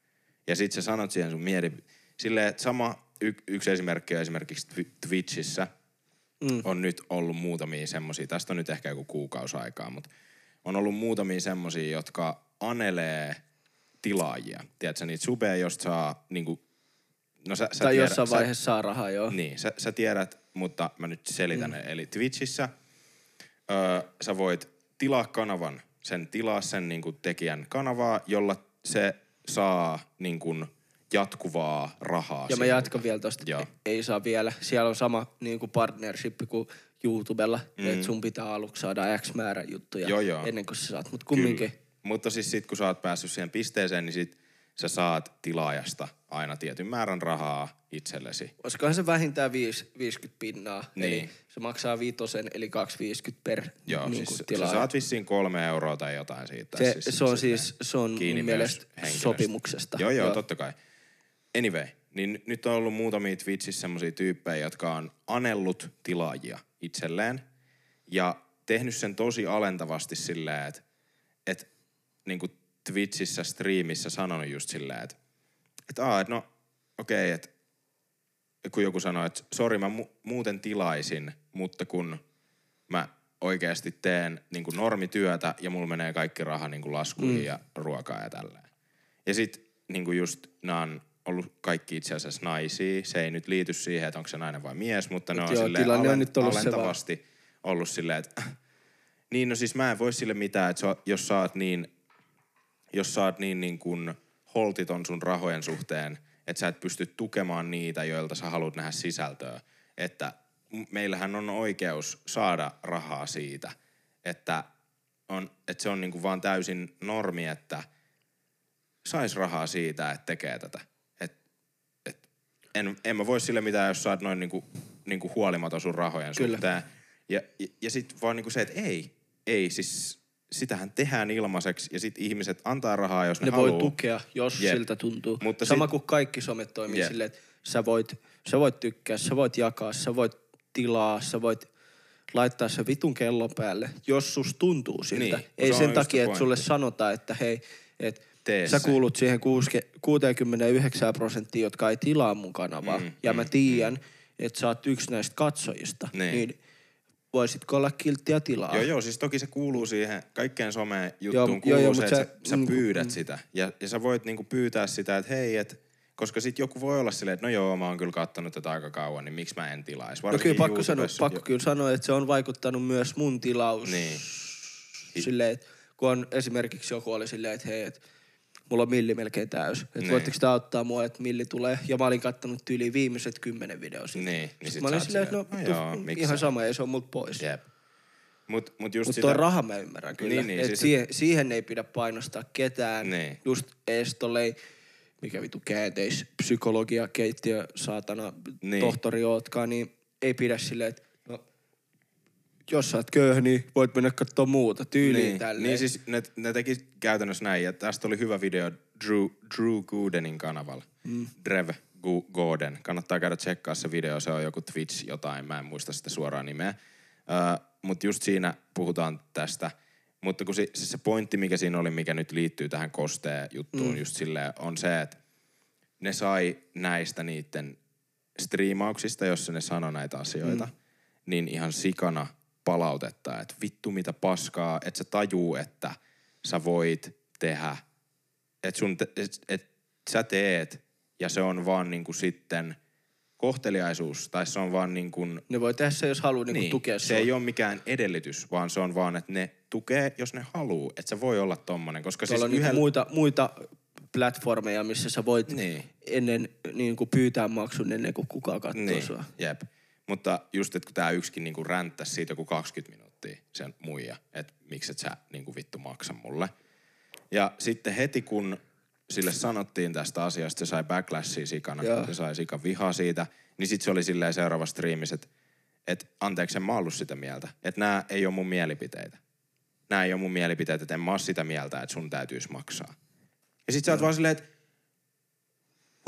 Ja sit sä sanot siihen sun mieli... Silleen, että sama, y- yksi esimerkki on esimerkiksi Twitchissä. Mm. On nyt ollut muutamia semmosia, tästä on nyt ehkä joku kuukausi aikaa, mut... On ollut muutamia semmosia, jotka anelee tilaajia. Tiedätkö, niitä subeja, josta saa niinku... No sä, sä tai tiedät, jossain vaiheessa sä, saa rahaa, joo. Niin, sä, sä tiedät, mutta mä nyt selitän. Mm. Eli Twitchissä ö, sä voit tilaa kanavan, sen tilaa sen niinku tekijän kanavaa, jolla se saa niinku jatkuvaa rahaa. Ja mä jatkan vielä tosta. Joo. Ei saa vielä. Siellä on sama niinku partnership kuin... YouTubella, mm-hmm. että sun pitää aluksi saada X määrä juttuja joo, joo. ennen kuin sä saat, mut kumminkin. Kyllä. Mutta siis sit kun sä oot päässyt siihen pisteeseen, niin sit sä saat tilaajasta aina tietyn määrän rahaa itsellesi. Olisikohan se vähintään viis, viisikymmentä pinnaa, niin. Eli se maksaa viitosen, eli kaksi viisikymmentä per joo, niin siis tilaaja. Sä saat vissiin kolme euroa tai jotain siitä. Se, siis, se on siis, se on mun mielestä sopimuksesta. Joo, joo, joo, totta kai. Anyway, niin nyt on ollut muutamia Twitchissä semmosia tyyppejä, jotka on anellut tilaajia itselleen ja tehnyt sen tosi alentavasti silleen, että et, niinku Twitchissä, striimissä sanonut just silleen, että et, aa, et, no okei, okay, että kun joku sanoo, että sori mä mu- muuten tilaisin, mutta kun mä oikeasti teen niinku normityötä ja mulla menee kaikki raha niinku laskuihin mm. ja ruokaa ja tälleen. Ja sit niinku just nämä on ollut kaikki itse asiassa naisia. Se ei nyt liity siihen, että onko se nainen vai mies, mutta Mut ne on joo, silleen alen, on nyt ollut alentavasti vaan ollut silleen, että niin no siis mä en voi sille mitään, että sä, jos sä oot niin, jos sä oot niin niin kuin holtiton sun rahojen suhteen, että sä et pysty tukemaan niitä, joilta sä haluat nähdä sisältöä. Että meillähän on oikeus saada rahaa siitä, että, on, että se on niinku vaan täysin normi, että sais rahaa siitä, että tekee tätä. Et, et en, en mä voi sille mitään, jos sä oot noin niinku, niinku huolimaton sun rahojen Kyllä. suhteen. Ja, ja, ja sit vaan niinku se, että ei, ei siis... Sitähän tehdään ilmaiseksi ja sitten ihmiset antaa rahaa, jos ne, ne haluaa. Ne voi tukea, jos yep. siltä tuntuu. Mutta sama sit... kuin kaikki somet toimii yep. silleen, että sä voit, sä voit tykkää, sä voit jakaa, sä voit tilaa, sä voit laittaa se vitun kellon päälle, jos sus tuntuu siltä. Niin, ei sen takia, että sulle sanotaan, että hei, että sä kuulut siihen kuusikymmentäyhdeksän prosenttia, jotka ei tilaa mun kanavaa. Mm, ja mm, mä tiedän, mm. että sä oot yksi näistä katsojista. Niin. niin Voisitko olla kilttiä tilaa? Joo, joo, siis toki se kuuluu siihen, kaikkeen somejuttuun joo, kuuluu joo, se, että sä, sä pyydät mm, sitä. Ja, ja sä voit niinku pyytää sitä, että hei, et, koska sit joku voi olla silleen, että no joo, mä oon kyllä kattanut tätä aika kauan, niin miksi mä en tilaisi? No kyllä pakko, sanoa, pakko kyllä sanoa, että se on vaikuttanut myös mun tilaus. Niin. Silleen, että kun on esimerkiksi joku oli silleen, että hei, et, mulla on milli melkein täys. Että niin. voitteko sitä auttaa mua, että milli tulee? Ja mä olin kattanut tyyliin viimeiset kymmenen videoa siitä. Niin, niin sit mä olin silleen, että no, no joo, ihan sama, ei se on multa pois. Jep. Mut, mut just mut sitä... tuo raha mä ymmärrän kyllä. Niin, niin, et siis siihen, se... siihen ei pidä painostaa ketään. Niin. Just ees tollei, mikä vitu käänteis, psykologia, keittiö, saatana, niin. tohtori ootkaan, niin ei pidä silleen, että jos sä oot köyhä, niin voit mennä katsoa muuta tyyliin niin, tälleen. Niin siis ne, ne teki käytännössä näin, ja tästä oli hyvä video Drew, Drew Goodenin kanavalla. Mm. Drew Gooden. Kannattaa käydä tsekkaa se video, se on joku Twitch jotain, mä en muista sitä suoraan nimeä. Uh, mutta just siinä puhutaan tästä. Mutta kun se, se pointti, mikä siinä oli, mikä nyt liittyy tähän kosteen juttuun mm. just silleen, on se, että ne sai näistä niiden striimauksista, jossa ne sanoi näitä asioita, mm. niin ihan sikana palautetta, että vittu mitä paskaa, että sä tajuu, että sä voit tehdä, että sun, te, et, et sä teet, ja se on vaan niinku sitten kohteliaisuus, tai se on vaan niinku... Ne voi tehdä se, jos haluaa niinku niin, tukea se sua. Ei ole mikään edellytys, vaan se on vaan, että ne tukee, jos ne haluu, että se voi olla tommonen, koska tuolla siis on yhden... muita, muita platformeja, missä sä voit niin. ennen niinku pyytää maksun ennen kuin kukaan katsoo niin. sua. Jep. Mutta just, että kun tää yksikin niinku ränttäs siitä joku kaksikymmentä minuuttia sen muija, että mikset sä niinku vittu maksa mulle. Ja sitten heti kun sille sanottiin tästä asiasta, se sai backlashia sikana, Joo. se sai sika vihaa siitä, niin sit se oli silleen seuraava striimis, että et, anteeksi en mä ollut sitä mieltä, että nää ei oo mun mielipiteitä. Nää ei oo mun mielipiteitä, että en mä oo sitä mieltä, että sun täytyis maksaa. Ja sit sä oot vaan silleen, että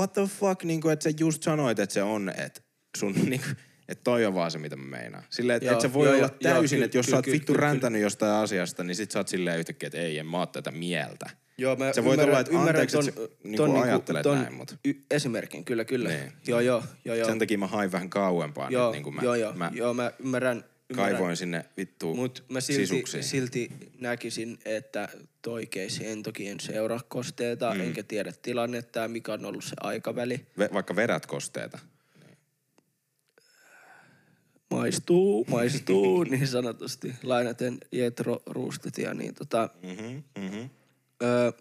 what the fuck, niinku että sä just sanoit, että se on, että sun niinku... Että toi on vaan se, mitä mä meinaan. Silleen, että et sä voi joo, olla täysin, että jos kyllä, sä oot kyllä, vittu kyllä, räntänyt kyllä. jostain asiasta, niin sit sä oot silleen yhtäkkiä, että ei, en mä oo tätä mieltä. Joo, mä sä voit ymmärrän, olla, että anteeksi, että niinku ajattelet ton näin, mutta... Y- esimerkin, kyllä, kyllä. Niin. Joo, joo, joo, joo. Sen takia mä hain vähän kauempaa. Joo, nyt, niin kuin mä, joo, joo, mä joo, mä ymmärrän. ymmärrän. Kaivoin sinne vittuun Mut mä silti, sisuksiin. silti näkisin, että toi keisi en toki en seuraa kosteita, mm. enkä tiedä tilannetta, mikä on ollut se aikaväli. Ve- vaikka verät kosteita. Maistuu, maistuu, niin sanotusti. Lainaten Jetro Ruustetia, niin tota... Mm-hmm, mm-hmm. Öö,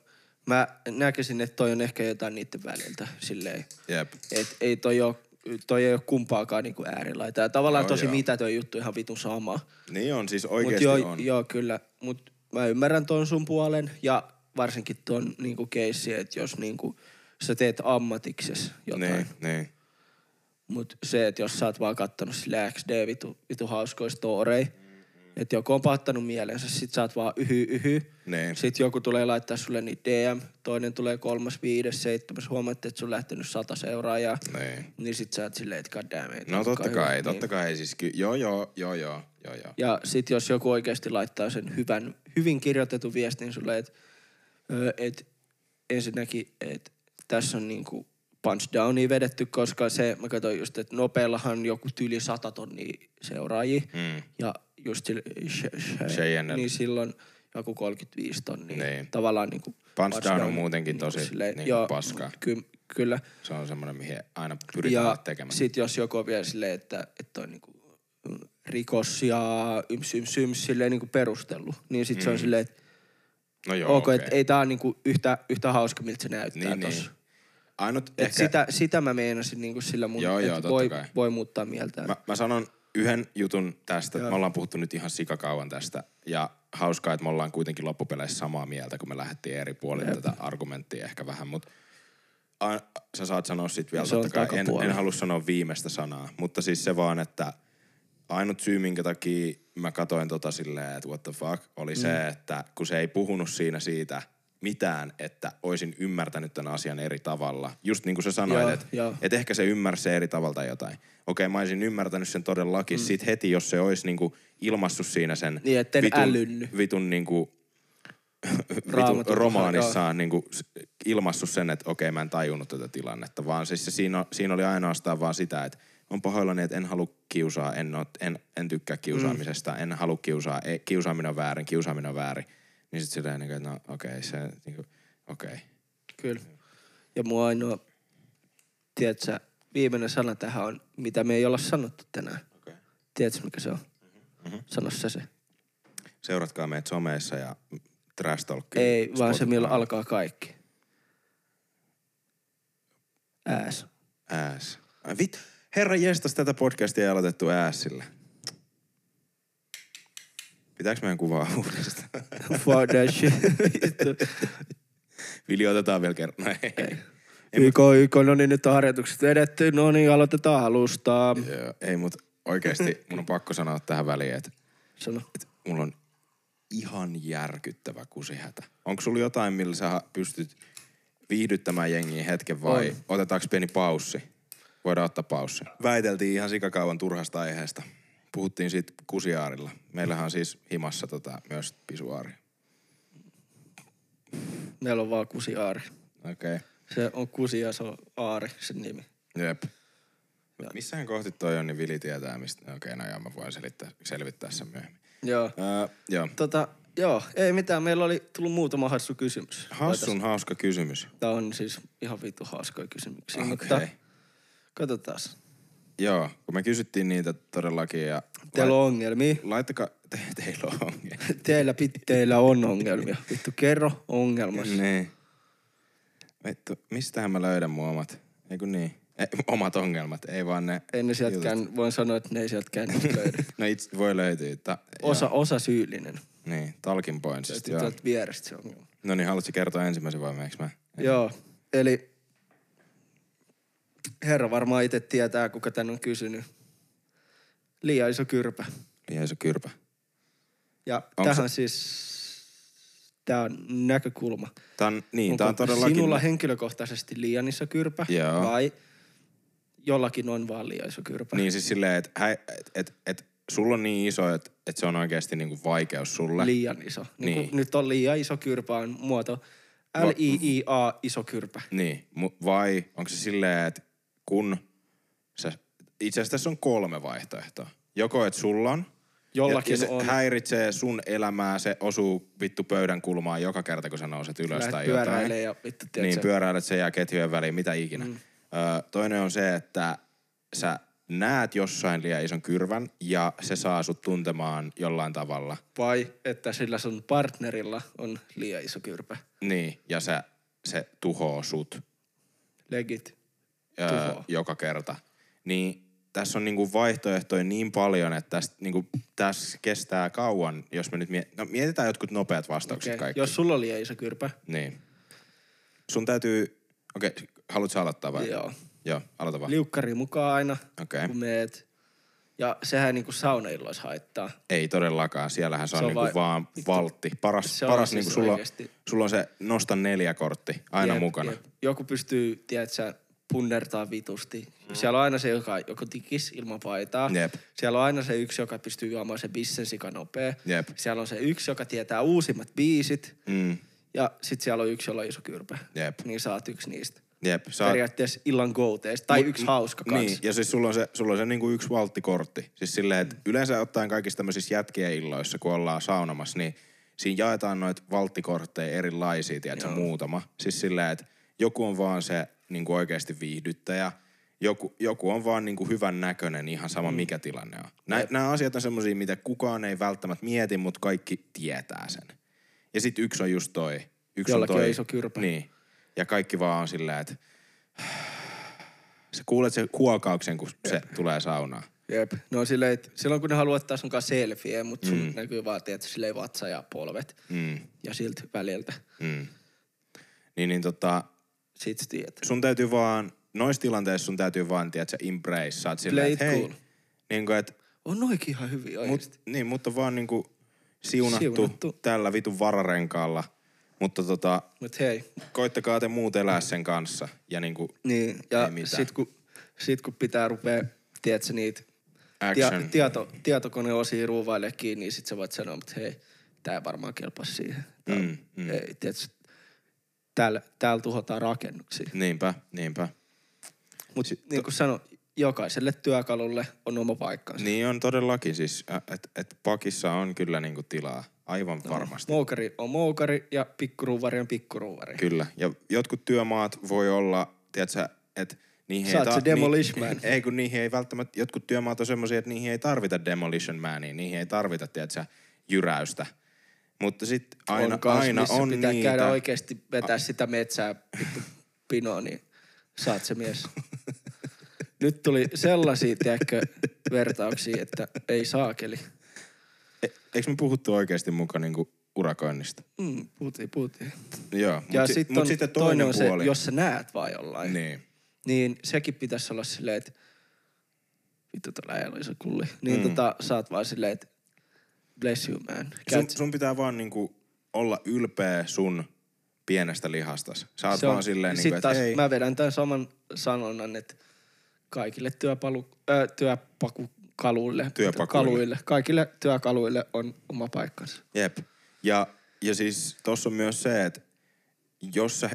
mä näkisin, että toi on ehkä jotain niiden väliltä, silleen. Jep. Et ei toi oo, toi ei oo kumpaakaan niinku äärilaita. Ja tavallaan no, tosi joo. mitätön juttu, ihan vitun sama. Niin on, siis oikeesti mut jo, on. Joo, kyllä. Mut mä ymmärrän ton sun puolen, ja varsinkin ton niinku keissi, että jos niinku sä teet ammatikses jotain. Niin, niin. Mut se, että jos sä oot vaan kattonut sille X D vitu, vitu hauskoja storei, mm-hmm. että joku on pahattanut mielensä, sit sä oot vaan yhy yhy. Nee. Sit joku tulee laittaa sulle niitä D M, toinen tulee kolmas, viides, seitsemäs, huomaatte, että sun lähtenyt sata seuraajaa. Nee. Niin sit sä oot silleen, että goddamn ei. No totta kai, hyvä, totta niin. kai siis ky- joo joo, joo joo, joo joo. Ja sit jos joku oikeesti laittaa sen hyvän, hyvin kirjoitetun viestin sulle, että et, ensinnäkin, että tässä on niinku... punchdownia vedetty, koska se, mä katsoin just, että Nopeallahan joku tyyli sata tonnia seuraajia. Mm. Ja just sille, sh, sh, sh, niin silloin joku kolmekymmentäviisi tonnia. Niin. Tavallaan niinku punchdown on muutenkin tosi niin, silleen, niin joo, paskaa. Ky, kyllä. Se on semmoinen, mihin aina pyritään tekemään. Ja sit jos joku on vielä silleen, että, että on niinku rikos ja yms, yms, yms, silleen niinku perustellut. Niin sit mm. se on silleen, että no joo, okay, okay. Et ei tää on niinku yhtä, yhtä hauska, miltä se näyttää niin, tossa. Niin. Ainut ehkä... sitä, sitä mä meinasin niinku sillä mun, joo, joo, voi, voi muuttaa mieltään. Mä, mä sanon yhden jutun tästä. Joo. Me ollaan puhuttu nyt ihan sikakauan tästä. Ja hauskaa, että me ollaan kuitenkin loppupeleissä samaa mieltä, kun me lähdettiin eri puolille tätä argumenttia ehkä vähän. Mutta sä saat sanoa sit vielä, totta kai en, en halua sanoa viimeistä sanaa. Mutta siis se vaan, että ainut syy, minkä takia mä katoin tota silleen, että what the fuck, oli mm. se, että kun se ei puhunut siinä siitä... mitään, että oisin ymmärtänyt tämän asian eri tavalla. Just niin kuin sä sanoit, että et ehkä se ymmärsi eri tavalla jotain. Okei, mä olisin ymmärtänyt sen todellakin. Mm. Sit heti, jos se olisi niin kuin ilmassut siinä sen niin, vitun, vitun niin kuin, vitu, romaanissaan niin kuin ilmassut sen, että okei, mä en tajunnut tätä tilannetta. Vaan siis se, siinä, siinä oli ainoastaan vaan sitä, että on pahoillani, että en halua kiusaa, en, en, en tykkää kiusaamisesta, mm. en halua kiusaa, ei, kiusaaminen on väärin, kiusaaminen on väärin. Niin sit silleen, että no okei, okay, se niinku, okei. Okay. Kyllä. Ja mun ainoa, tiedätkö, viimeinen sana tähän on, mitä me ei olla sanottu tänään. Okay. Tiedätkö, mikä se on? Mm-hmm. Sano se se. Seuratkaa meitä someissa ja trash talkia. Ei, Spotify. Vaan se, milloin alkaa kaikki. Ääs. Ääs. Ai vittu. Herra jestas, tätä podcastia ei aloitettu ääsillä. Pitääks meidän kuvaa uudestaan? Fuck that shit. Vilja, otetaan vielä kerran. Iko, Iko, no niin, nyt on harjoitukset edetty. No niin, aloitetaan alustaa. Joo, ei, mut oikeesti mun on pakko sanoa tähän väliin, että... Sano. Et mulla on ihan järkyttävä kusihätä. Onko sulla jotain, millä sä pystyt viihdyttämään jengiä hetken vai on. Otetaanko pieni paussi? Voidaan ottaa paussi. Väiteltiin ihan sikakauan turhasta aiheesta. Puhuttiin siitä kusiaarilla. Meillähän on siis himassa tota, myös pisuaari. Meillä on vaan kusiaari. Okei. Okay. Se on kusi ja se on aari, sen nimi. Jep. Ja. Missään kohti toi on, niin Vili tietää mistä. Okei, okay, no joo, mä voin selittää, selvittää sen myöhemmin. Joo. Uh, joo. Tota, joo, ei mitään. Meillä oli tullut muutama hassu kysymys. Hassun Laitas. Hauska kysymys. Tää on siis ihan vittu hauskoja kysymyksiä. Okei. Okay. Katsotaas. Joo, kun me kysyttiin niitä todellakin ja... Teillä on ongelmia. Laittakaa... Te, teillä on ongelmia. Teillä, pit, teillä on ongelmia. Vittu, kerro ongelmasi. Niin. Vittu, mistähän mä löydän mun omat... Eiku niin? Ei, omat ongelmat, ei vaan ne... Ei ne sieltäkään... Voin sanoa, että ne ei sieltäkään löydä. No itse voi löytyä. Ta, osa, osa syyllinen. Niin, talking points. Löytyy joo. Tuolta vierestä se ongelma. No niin, haluatko kertoa ensimmäisen vai meikö mä? Ei. Joo, eli... Herra varmaan itse tietää, kuka tän on kysynyt. Liian iso kyrpä. Liian iso kyrpä. Ja onko tähän se... siis, tää on näkökulma. Tää on, niin, onko tää on todellakin... sinulla henkilökohtaisesti liian iso kyrpä? Joo. Vai jollakin on vaan liian iso kyrpä? Niin siis silleen, että et, et, et, sulla on niin iso, että et se on oikeasti niinku vaikeus sulle. Liian iso. Niin. Niin nyt on liian iso kyrpä on muoto... L I I A, iso kyrpä. Niin, vai onko se silleen, että kun sä, itse asiassa tässä on kolme vaihtoehtoa. Joko et sulla on, jollakin ja se on. Häiritsee sun elämää, se osuu vittu pöydän kulmaan joka kerta, kun sä nouset ylös lähet tai jotain. Ja vittu, niin, sä. Pyöräilet sen ja ketjujen väliin, mitä ikinä. Mm. Ö, toinen on se, että sä näet jossain liian ison kyrvän ja se saa sut tuntemaan jollain tavalla. Vai että sillä sun partnerilla on liian iso kyrpä. Niin, ja se, se tuhoaa sut. Legit. Öö, tuhoaa. Joka kerta. Niin tässä on niinku vaihtoehtoja niin paljon, että tässä niinku, täs kestää kauan, jos me nyt miet... no, mietitään jotkut nopeat vastaukset okay. Kaikki. Jos sulla on liian iso kyrpä. Niin. Sun täytyy, okei, okay. Haluatko aloittaa vai? Joo. Joo, aloita vaan. Liukkari mukaan aina, okay. Kun meet. Ja sehän niinku saunailloissa haittaa. Ei todellakaan, siellähän se on, se on niinku vai... vaan valtti. Paras, paras niinku siis sulla, sulla on se nosta neljä kortti aina jep, mukana. Jep. Joku pystyy, tiedätkö, punnertaa vitusti. Mm. Siellä on aina se, joka joko tikis ilman paitaa. Jep. Siellä on aina se yksi, joka pystyy juomaan se bissen sika nopea. Jep. Siellä on se yksi, joka tietää uusimmat biisit. Mm. Ja sit siellä on yksi, jolla on iso kyrpä. Jep. Niin saat yksi niistä. Jep, saa... Periaatteessa illan go-teista. Tai mut, yksi hauska kans. Niin, ja siis sulla on se, sulla on se niinku yksi valttikortti. Siis silleen, että yleensä ottaen kaikissa tämmöisissä jätkien illoissa, kun ollaan saunomassa, niin siinä jaetaan noita valttikortteja erilaisia, tiedätkö, muutama. Siis sillä, että joku on vaan se niinku oikeasti viihdyttäjä, joku, joku on vaan niinku hyvän näköinen, ihan sama mm. mikä tilanne on. Nä, nämä asiat on semmosia, mitä kukaan ei välttämättä mieti, mutta kaikki tietää sen. Ja sit yksi on just toi. Yksi jollakin on toi, on iso kyrpä. Niin. Ja kaikki vaan on sillä, että sä kuulet sen huokauksen, kun se Jep. tulee saunaan. Jep. No silleen, että silloin kun ne haluaa ottaa sunkaan selfieä, mutta sun mm. näkyy vaan, että silleen vatsa ja polvet. Mm. Ja siltä väliltä. Mm. Niin, niin tota... Sit sä tiedät. Sun täytyy vaan, noissa tilanteissa sun täytyy vaan, tiedät sä, embrace. Sä oot silleen, että hei. Cool. Niin kuin, että... On noikin ihan hyviä oikeesti. Niin, mutta vaan niinku siunattu, siunattu tällä vitun vararenkaalla. Mutta tota, mut hei, koittakaa te muut elää sen kanssa ja niinku niin, ja sit kun, sit kun pitää rupea, tiedätkö niitä tia, tieto, tietokoneosia ruuvailee kiinni, niin sit sä voit sanoa, että hei, tää varmaan kelpasi siihen. Tää, mm, mm. Ei, tiedätkö, täällä, täällä tuhotaan rakennuksia. Niinpä, niinpä. Mut sit, niin kuin to... sanoin, jokaiselle työkalulle on oma paikkansa. Niin on todellakin siis, että et pakissa on kyllä niinku tilaa. Aivan no, varmasti. Moukari on moukari ja pikkuruuvari on pikkuruuvari. Kyllä. Ja jotkut työmaat voi olla, tiedätkö, että niihin Saat ei... Saat ta- demolition ni- man. Ei, kun niihin ei välttämättä... Jotkut työmaat on semmoisia, että niihin ei tarvita demolition mania. Niihin ei tarvita, tiedätkö, jyräystä. Mutta sitten aina on, kas, aina on pitää niitä... pitää käydä oikeasti vetää A- sitä metsää pinoon, niin saat se mies. Nyt tuli sellaisia, tiedätkö, vertauksia, että ei saakeli. Eikö me puhuttu oikeasti mukaan niinku urakoinnista? Mm, puhuttiin, puhuttiin. Joo, mutta sit, mut sitten toinen, toinen puoli. On se, jos sä näet vaan jollain. Niin. Niin sekin pitäisi olla silleen, että vittu tuolla ei ole iso kulli. Niin mm. tota sä oot vaan silleen, että bless you man. Sun, sun pitää vaan niinku olla ylpeä sun pienestä lihastas. Sä oot vaan silleen niinku, että hei. Mä vedän tämän saman sanonnan, että kaikille työpalu, äh, työpaku. Kaluille, kaluille, kaikille työkaluille on oma paikkansa. Jep. Ja, ja siis tossa on myös se, että jos sä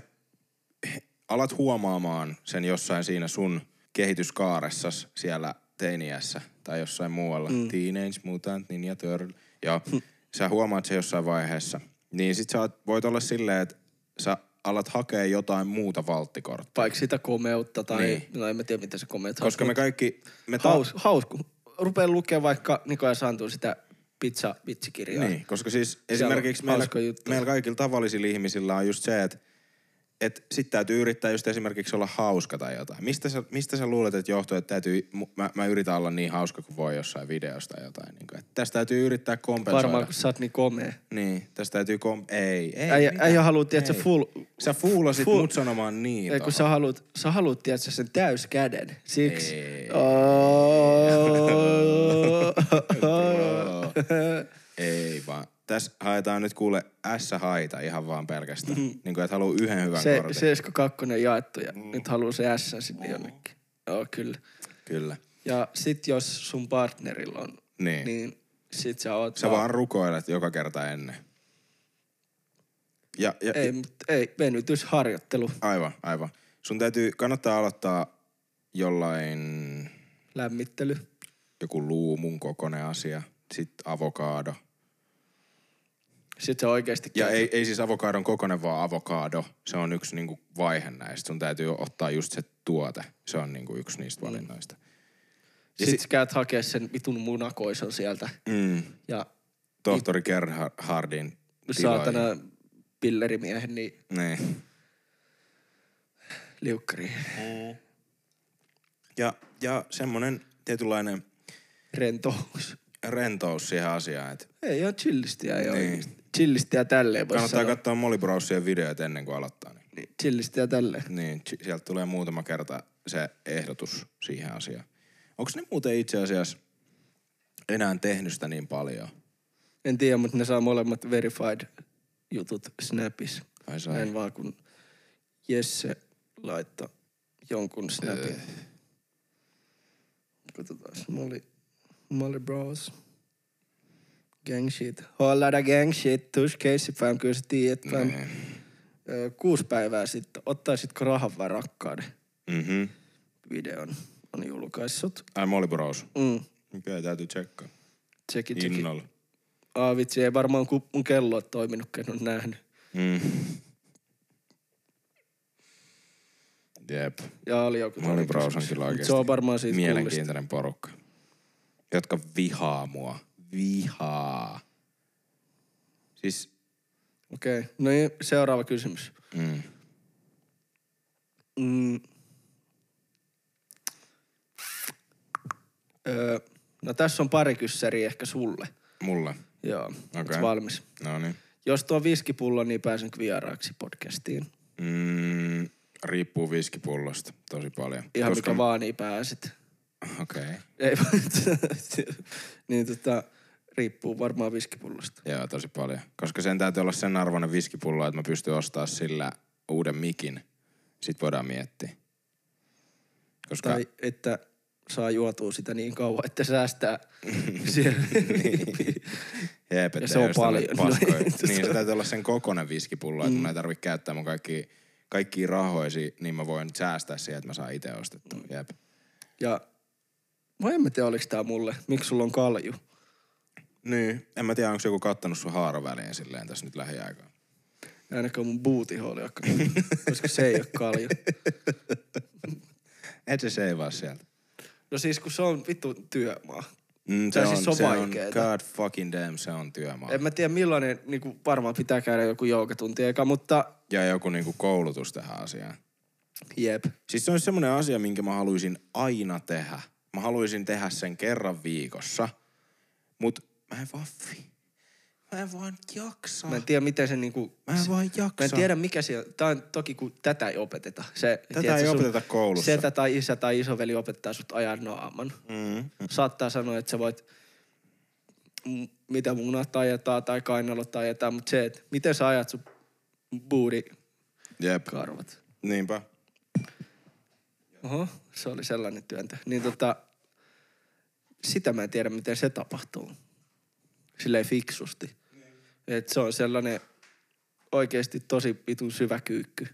alat huomaamaan sen jossain siinä sun kehityskaaressas siellä teiniässä tai jossain muualla, mm. Teenage Mutant Ninja Turtle, ja hm. sä huomaat se jossain vaiheessa, niin sit sä voit olla silleen, että sä alat hakea jotain muuta valttikorttia. Vaikka sitä komeutta tai, niin. No en mä tiedä mitä se komeutta. Koska me kaikki... Me ta- Haus, hausku. Rupee lukea vaikka Niko ja Santu sitä pizza-vitsikirjaa. Niin, koska siis esimerkiksi meillä, meillä kaikilla tavallisilla ihmisillä on just se, että et sit täytyy yrittää just esimerkiksi olla hauska tai jotain. Mistä sä, mistä sä luulet, että johtuu, että täytyy, mä, mä yritän olla niin hauska kuin voi jossain videosta tai jotain. Niin kuin, tästä täytyy yrittää kompensoida. Varmaan kun sä oot niin komea. Niin, tästä täytyy kom... Ei, ei. Äijä, äijä haluut, tiedätkö, full... Sä fuulasit full... mut sanomaan niin. Ei, kun sä haluut, sä haluut, tiedätkö, sen täyskäden. Siksi... Ei. Ei vaan. Tässä haetaan nyt kuule S-haita ihan vaan pelkästään. Mm. Niin kuin et haluu yhden hyvän se, kortin. seitsemän kakkonen jaettu ja mm. nyt haluu se S sinne mm. jonnekin. Joo, kyllä. Kyllä. Ja sit jos sun partnerilla on, niin, niin sit sä oot... Sä vaan, vaan rukoilet joka kerta ennen. Ja, ja, ei, mut ei, venytysharjoittelu. Aivan, aivan. Sun täytyy, kannattaa aloittaa jollain... Lämmittely. Joku luumun kokoinen asia. Sit avokaado. Sitten se oikeasti... Ja ei, ei siis avokadon kokoinen, vaan avokaado. Se on yksi niinku vaihe näistä. Sun täytyy ottaa just se tuote. Se on niinku yksi niistä valinnoista. Mm. Sitten sit... sä käyt hakea sen vitun munakoison sieltä. Mm. Ja... Tohtori it... Gerhardin tiloihin. Saatana pillerimiehen, niin... Niin. Liukkari. Mm. Ja, ja semmonen tietynlainen... Rentous. Rentous siihen asiaan, että... Ei ihan chillistiä, ei niin. Oikeasti. Chillistiä tälleen voisi Kannattaa sanoa. Katsoa Molly Brazy'n videoita ennen kuin aloittaa. Niin, niin chillistiä tälleen. Niin, ch- sieltä tulee muutama kerta se ehdotus siihen asiaan. Onko ne muuten itse asiassa enää tehnyt sitä niin paljon? En tiedä, mutta ne saa molemmat verified jutut Snapissa. Ai sai. En vaan kun Jesse laittaa jonkun Snapin. Öö. Katsotaan Molly, Molly Brazy. Gang shit. Hollada gang shit. Tush case fam. Kyllä sä tiedät fam. Mm. Öö, kuusi päivää sitten. Ottaisitko rahan vai rakkauden? Mhm. Videon on julkaissut. Ai Molly Brazy. Mm. Kyllä täytyy tsekkaa. Tsekki tsekki. Innolla. aa vitsi, ei varmaan kun mun kello on toiminut, kun en ole nähnyt. Mm. Jep. Ja oli joku. Molly Brazy on kyllä oikeesti. Se on varmaan siitä mielenkiintoinen kullista porukka. Jotka vihaa mua. Vihaa. Siis. Okei. Okay. No niin, seuraava kysymys. Mm. Mm. Öö, no tässä on pari kyssäriä ehkä sulle. Mulle? Joo. Okei. Okay. Valmis? No niin. Jos tuo viskipullo, niin pääsen vieraaksi podcastiin. Mm. Riippuu viskipullosta tosi paljon. Ihan koska mikä vaan, niin pääsit. Okei. Okay. Ei, niin tota, riippuu varmaan viskipullosta. Joo, tosi paljon. Koska sen täytyy olla sen arvoinen viskipullo, että mä pystyn ostamaan sillä uuden mikin. Sit voidaan miettiä. Koska tai että saa juotua sitä niin kauan, että säästää siellä. Niin. Jep, ja se on paljon. Niin, se täytyy olla sen kokoinen viskipullo, että mm. mun ei tarvitse käyttää mun kaikki... kaikki rahoisi, niin mä voin säästää siihen, että mä saan itse ostettua. Mm. Jep. Ja mä en mä tiedä, oliks tää mulle. Miksi sulla on kalju? Niin. En mä tiedä, onko joku kattanut sun haaraväliin silleen tässä nyt lähiaikaan. Ainakaan mun buutihooli on kalju. Koska se ei oo kalju. Et se seivaa sieltä. No siis kun se on vittu työmaa. Mm, se, se on, siis on se vaikeeta. On, god fucking damn, se on työmaa. En mä tiedä millainen, niinku varmaan pitää käydä joku joukatunti eka, mutta... Ja joku niinku koulutus tähän asiaan. Jep. Siis se on semmoinen asia, minkä mä haluaisin aina tehdä. Mä haluaisin tehdä sen kerran viikossa, mut mä en vaan... Mä en vaan jaksa. Mä en tiedä, miten se niinku... Mä en vaan jaksa. Mä en tiedä, mikä siellä... Tää on toki, kun tätä ei opeteta. Se, tätä tiedätkö, ei sun, opeteta koulussa. Setä tai isä tai isoveli opettaa sut ajan naaman. Mm. Saattaa sanoa, että sä voit... M- mitä munat ajetaan tai kainalot ajetaan, mutta se, että miten sä ajat sun buurikarvat. Niinpä. Oho, se oli sellainen työntö. Niin tota... Sitä mä en tiedä, miten se tapahtuu. Silleen fiksusti. Et se on sellainen oikeesti tosi vitun syvä kyykky.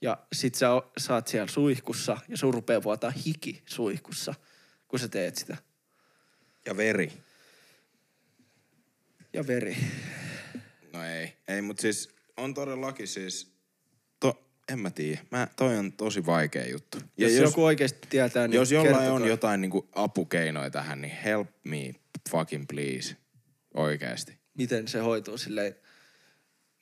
Ja sit sä o, saat siellä suihkussa ja sun rupee vuotaa hiki suihkussa, kun sä teet sitä. Ja veri. Ja veri. No ei. Ei, mut siis on todellakin siis, to, en mä tiedä. Mä, toi on tosi vaikea juttu. Ja jos, jos joku oikeesti tietää, niin jos jollain kertokaa. On jotain niinku apukeinoja tähän, niin help me fucking please. Oikeesti. Miten se hoituu silleen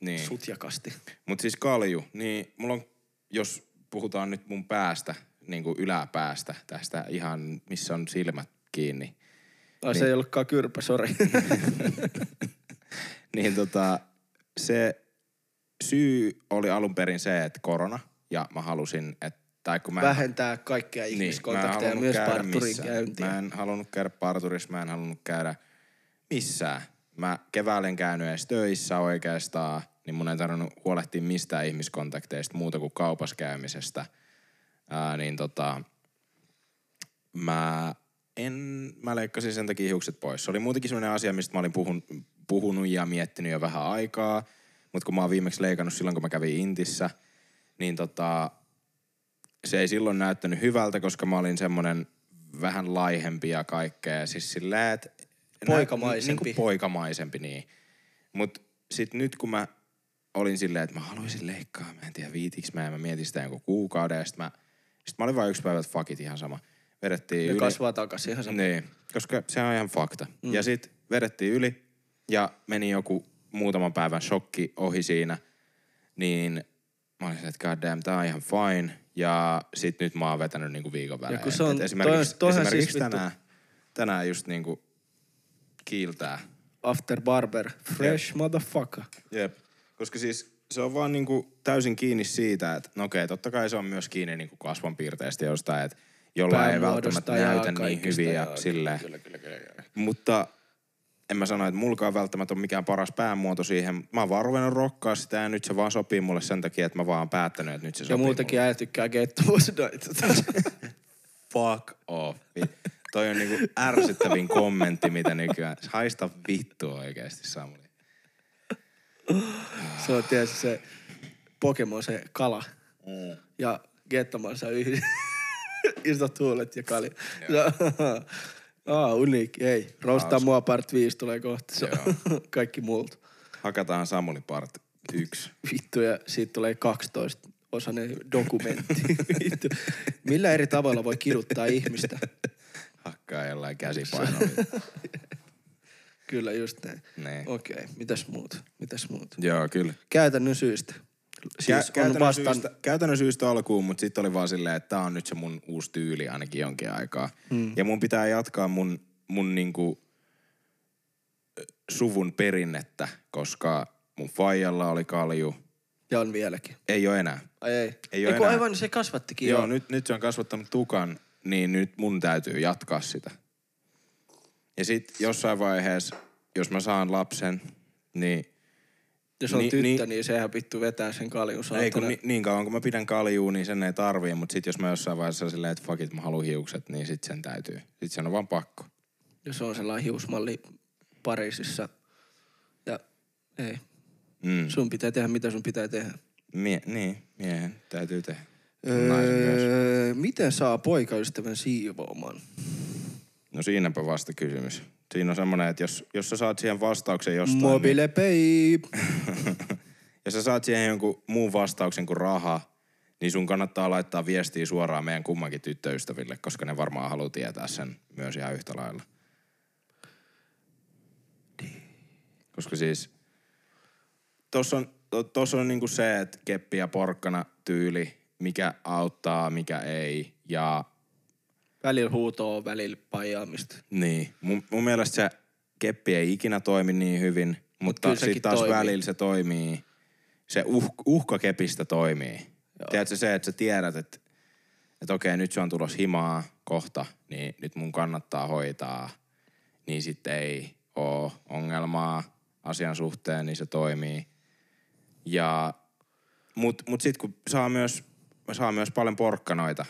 niin. Sutjakasti. Mut siis kalju, niin mulla on, jos puhutaan nyt mun päästä, niinku yläpäästä, tästä ihan, missä on silmät kiinni. Ai niin, se ei ollutkaan kyrpä, sori. Niin tota, se syy oli alun perin se, että korona, ja mä halusin, että tai kun mä en... Vähentää kaikkia ihmiskontakteja niin, myös parturin käyntiä. Mä en halunnut käydä parturissa, mä en halunnut käydä missään. Mä keväällä en käynyt edes töissä oikeastaan, niin mun ei tarvinnut huolehtia mistään ihmiskontakteista muuta kuin kaupassa käymisestä. Ää, niin tota, mä en, mä leikkasin sen takia hiukset pois. Se oli muutenkin sellainen asia, mistä mä olin puhun, puhunut ja miettinyt jo vähän aikaa, mutta kun mä oon viimeksi leikannut silloin, kun mä kävin Intissä, niin tota, se ei silloin näyttänyt hyvältä, koska mä olin semmonen vähän laihempi ja kaikkea. Siis sillä, että poikamaisempi. Niin poikamaisempi, niin. Mut sit nyt kun mä olin silleen, että mä haluaisin leikkaa, mä en tiedä viitiks mä, ja mä mietin sitä jonkun kuukauden, ja sit mä, sit mä olin vaan yksi päivä, että fuck it, ihan sama. Vedettiin ne yli. Kasvaa takas ihan sama. Niin, koska se on ihan fakta. Mm. Ja sit vedettiin yli, ja meni joku muutaman päivän shokki ohi siinä, niin mä olin silleen, että god damn, tää on ihan fine, ja sit nyt mä oon vetänyt niinku viikon välein. Ja kun se on, esimerkiksi, toi on, esimerkiksi siis tänään, tänään just niinku, kiiltää. After barber. Fresh yep. Motherfucker. Jep. Koska siis se on vaan niinku täysin kiinni siitä, että no okei, totta kai se on myös kiinni niinku kasvonpiirteistä jostain, että jollain ei välttämättä näytä niin hyviä silleen. Kyllä, kyllä, kyllä, kyllä. Mutta en mä sano, että mulkaan välttämättä on mikään paras päämuoto siihen. Mä oon vaan ruvennut rokkaa sitä ja nyt se vaan sopii mulle sen takia, että mä vaan oon päättänyt, että nyt se sopii mulle. Ja muutenkin äijä tykkää Get-to-Us-Night. Fuck off. Toi on niinku ärsyttävin kommentti, mitä nykyään. Haista vittua oikeesti, Samuli. Se on tietysti se Pokemon, se kala. Mm. Ja Gettoman sä yhdessä. Istut huulet ja kali. Aa, uniikki. Ei, roastaa mua part viisi tulee kohta. Se on kaikki muulta. Hakataan Samuli part yksi. Vittu, ja siitä tulee kaksitoista osainen dokumentti. Vittu. Millä eri tavalla voi kiduttaa ihmistä? Hakkaa jollain käsipainoilla. Kyllä just näin. Niin. Okei, okay. Mitäs muut? Mitäs muut? Joo, kyllä. Käytännön syystä. Siis Kä- käytännön, vastaan... syystä, käytännön syystä alkuun, mutta sitten oli vaan silleen, että tää on nyt se mun uusi tyyli ainakin jonkin aikaa. Hmm. Ja mun pitää jatkaa mun, mun niinku suvun perinnettä, koska mun faijalla oli kalju. Ja on vieläkin. Ei oo enää. Ai ei. Ei oo enää. Aivan se kasvattikin. Joo, nyt, nyt se on kasvattanut tukan, niin nyt mun täytyy jatkaa sitä. Ja sit jossain vaiheessa, jos mä saan lapsen, niin... Jos on ni, tyttö, ni, niin sehän pitää vetää sen kaljun saatana. Ei kun ni, niin kauan, kun mä pidän kaljuu, niin sen ei tarvii. Mut sit jos mä jossain vaiheessa silleen, että fuck it, mä haluun hiukset, niin sit sen täytyy. Sit sen on vaan pakko. Jos on sellainen hiusmalli Pariisissa ja ei. Mm. Sun pitää tehdä, mitä sun pitää tehdä. Mie, niin, miehen täytyy tehdä. Öö, miten saa poikaystävän siivoamaan? No siinäpä vasta kysymys. Siinä on semmoinen, että jos, jos sä saat siihen vastauksen jostain... Mobile niin... babe! Jos sä saat siihen jonkun muun vastauksen kuin raha, niin sun kannattaa laittaa viestiä suoraan meidän kummankin tyttöystäville, koska ne varmaan haluaa tietää sen myös ihan yhtä lailla. Koska siis... Tossa on, tossa on niinku se, että keppi ja porkkana tyyli, mikä auttaa, mikä ei, ja... Välillä huutoa, välillä pajaamista. Niin. Mun, mun mielestä se keppi ei ikinä toimi niin hyvin, mutta Mut sitten taas toimii. Välillä se toimii. Se uh, uhka kepistä toimii. Joo. Tiedätkö se, että sä tiedät, että, että okei, nyt se on tulossa himaa kohta, niin nyt mun kannattaa hoitaa. Niin sitten ei oo ongelmaa asian suhteen, niin se toimii. Ja, mut, mut sit kun saa myös, saa myös paljon porkkanoita,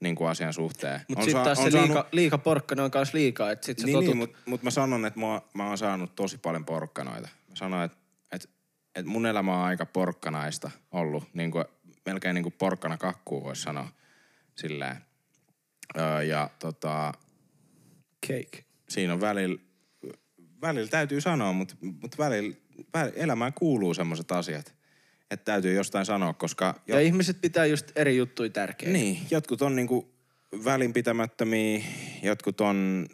niin kuin asian suhteen. Mutta sitten taas se saanut... liika, liika porkkana on kanssa liikaa, että sit sä niin, totut. Niin, mutta mut mä sanon, että mä, mä oon saanut tosi paljon porkkanoita. Mä sanon, että et, et mun elämä on aika porkkanaista ollut. Niin kuin, melkein niin kuin porkkanakakkuu voisi sanoa silleen. Öö, ja tota... Cake. Siinä on välillä, välillä täytyy sanoa, mutta mut välillä, välillä elämään kuuluu semmoiset asiat. Että täytyy jostain sanoa, koska... Jo... Ja ihmiset pitää just eri juttuja tärkeitä. Niin, jotkut on niinku välinpitämättömiä, jotkut on